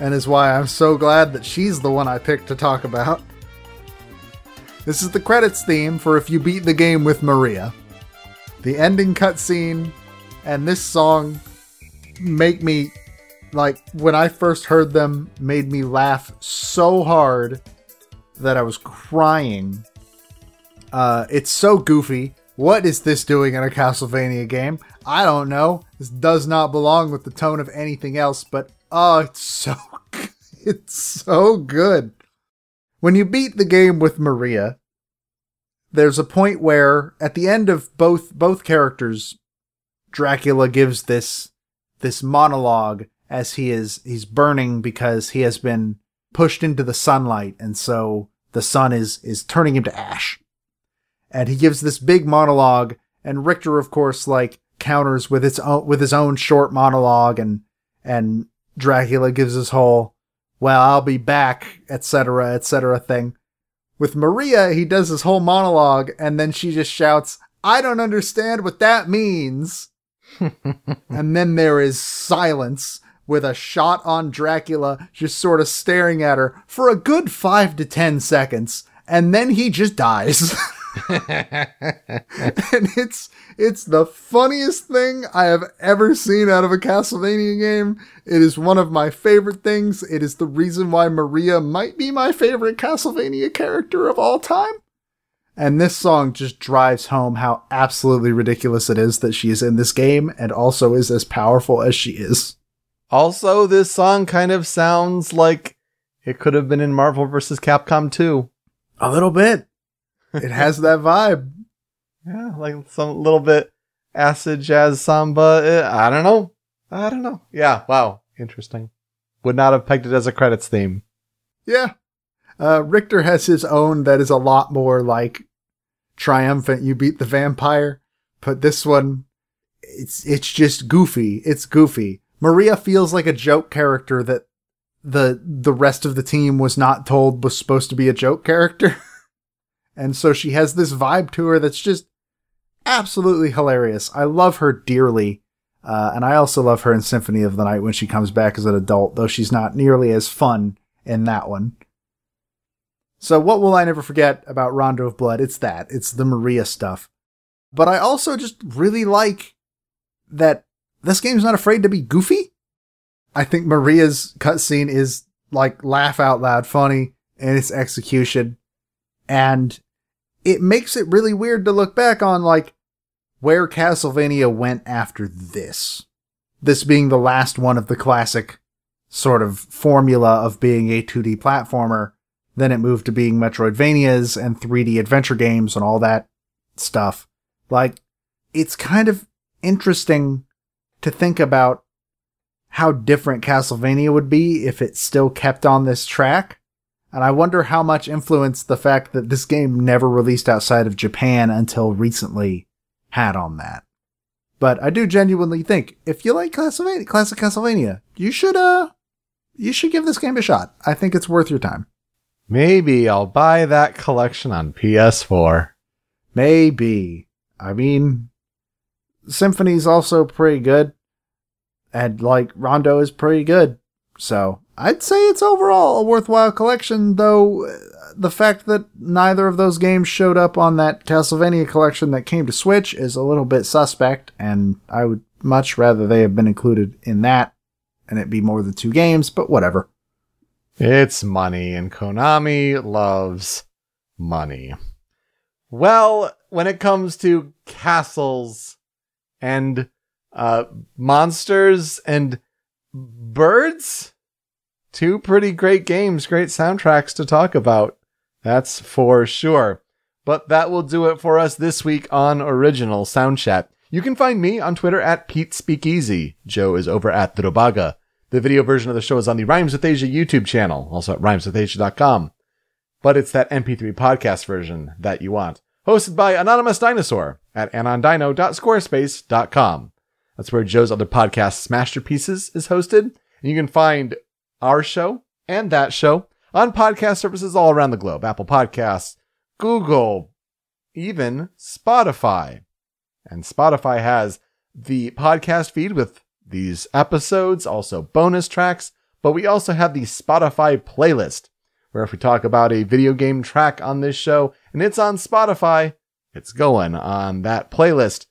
and is why I'm so glad that she's the one I picked to talk about. This is the credits theme for If You Beat the Game with Maria. The ending cutscene and this song make me, like, when I first heard them, made me laugh so hard that I was crying. It's so goofy. What is this doing in a Castlevania game? I don't know. This does not belong with the tone of anything else, but oh, it's so good. When you beat the game with Maria, there's a point where at the end of both characters, Dracula gives this monologue as he's burning because he has been pushed into the sunlight, and so the sun is turning him to ash. And he gives this big monologue, and Richter, of course, like, counters with his own short monologue, and Dracula gives his whole, well, I'll be back, etc. thing. With Maria, he does his whole monologue, and then she just shouts, I don't understand what that means. And then there is silence with a shot on Dracula just sort of staring at her for a good 5 to 10 seconds, and then he just dies. And it's the funniest thing I have ever seen out of a Castlevania game. It is one of my favorite things. It is the reason why Maria might be my favorite Castlevania character of all time. And this song just drives home how absolutely ridiculous it is that she is in this game and also is as powerful as she is. Also, this song kind of sounds like it could have been in Marvel vs. Capcom 2. A little bit. It has that vibe. Yeah, like some little bit acid jazz samba. I don't know. Yeah, wow. Interesting. Would not have pegged it as a credits theme. Yeah. Richter has his own that is a lot more like triumphant. You beat the vampire. But this one, it's just goofy. It's goofy. Maria feels like a joke character that the rest of the team was not told was supposed to be a joke character. And so she has this vibe to her that's just absolutely hilarious. I love her dearly. And I also love her in Symphony of the Night when she comes back as an adult, though she's not nearly as fun in that one. So what will I never forget about Rondo of Blood? It's that. It's the Maria stuff. But I also just really like that this game's not afraid to be goofy. I think Maria's cutscene is, like, laugh out loud funny in its execution. And it makes it really weird to look back on, like, where Castlevania went after this. This being the last one of the classic sort of formula of being a 2D platformer. Then it moved to being Metroidvanias and 3D adventure games and all that stuff. Like, it's kind of interesting to think about how different Castlevania would be if it still kept on this track. And I wonder how much influence the fact that this game never released outside of Japan until recently had on that. But I do genuinely think, if you like classic Castlevania, you should give this game a shot. I think it's worth your time. Maybe I'll buy that collection on PS4. Maybe. I mean, Symphony's also pretty good. And, like, Rondo is pretty good. So I'd say it's overall a worthwhile collection, though the fact that neither of those games showed up on that Castlevania collection that came to Switch is a little bit suspect, and I would much rather they have been included in that and it be more than 2 games, but whatever. It's money, and Konami loves money. Well, when it comes to castles and monsters and birds... 2 pretty great games, great soundtracks to talk about. That's for sure. But that will do it for us this week on Original Sound Chat. You can find me on Twitter at Pete Speakeasy. Joe is over at The Robaga. The video version of the show is on the Rhymes with Asia YouTube channel, also at rhymeswithasia.com. But it's that MP3 podcast version that you want. Hosted by Anonymous Dinosaur at anondino.squarespace.com. That's where Joe's other podcast, Masterpieces, is hosted. And you can find our show and that show on podcast services all around the globe. Apple Podcasts, Google, even Spotify. And Spotify has the podcast feed with these episodes, also bonus tracks, but we also have the Spotify playlist, where if we talk about a video game track on this show and it's on Spotify, it's going on that playlist.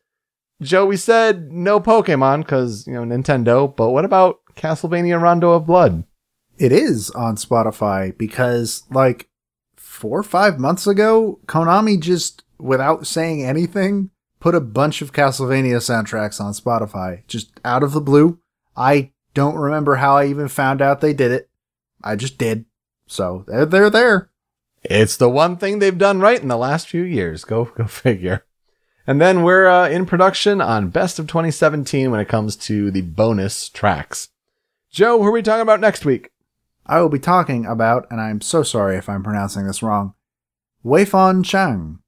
Joe, we said no Pokemon because, you know, Nintendo, but what about Castlevania Rondo of Blood? It is on Spotify because, like, 4 or 5 months ago, Konami just, without saying anything, put a bunch of Castlevania soundtracks on Spotify, just out of the blue. I don't remember how I even found out they did it. I just did. So they're there. It's the one thing they've done right in the last few years. Go figure. And then we're in production on Best of 2017 when it comes to the bonus tracks. Joe, who are we talking about next week? I will be talking about, and I'm so sorry if I'm pronouncing this wrong, Weifan Chang.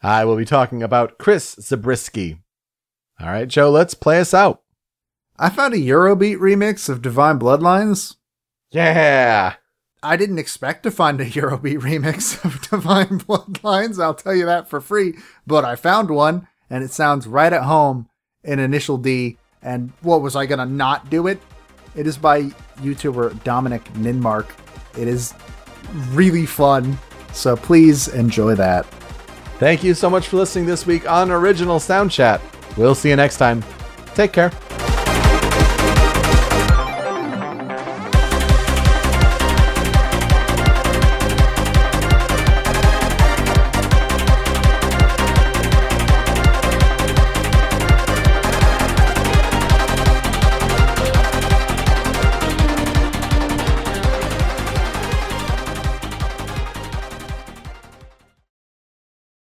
I will be talking about Chris Zabriskie. All right, Joe, let's play us out. I found a Eurobeat remix of Divine Bloodlines. Yeah! I didn't expect to find a Eurobeat remix of Divine Bloodlines, I'll tell you that for free, but I found one, and it sounds right at home in Initial D, and what was I gonna not do it? It is by YouTuber Dominic Ninmark. It is really fun, so please enjoy that. Thank you so much for listening this week on Original Sound Chat. We'll see you next time. Take care.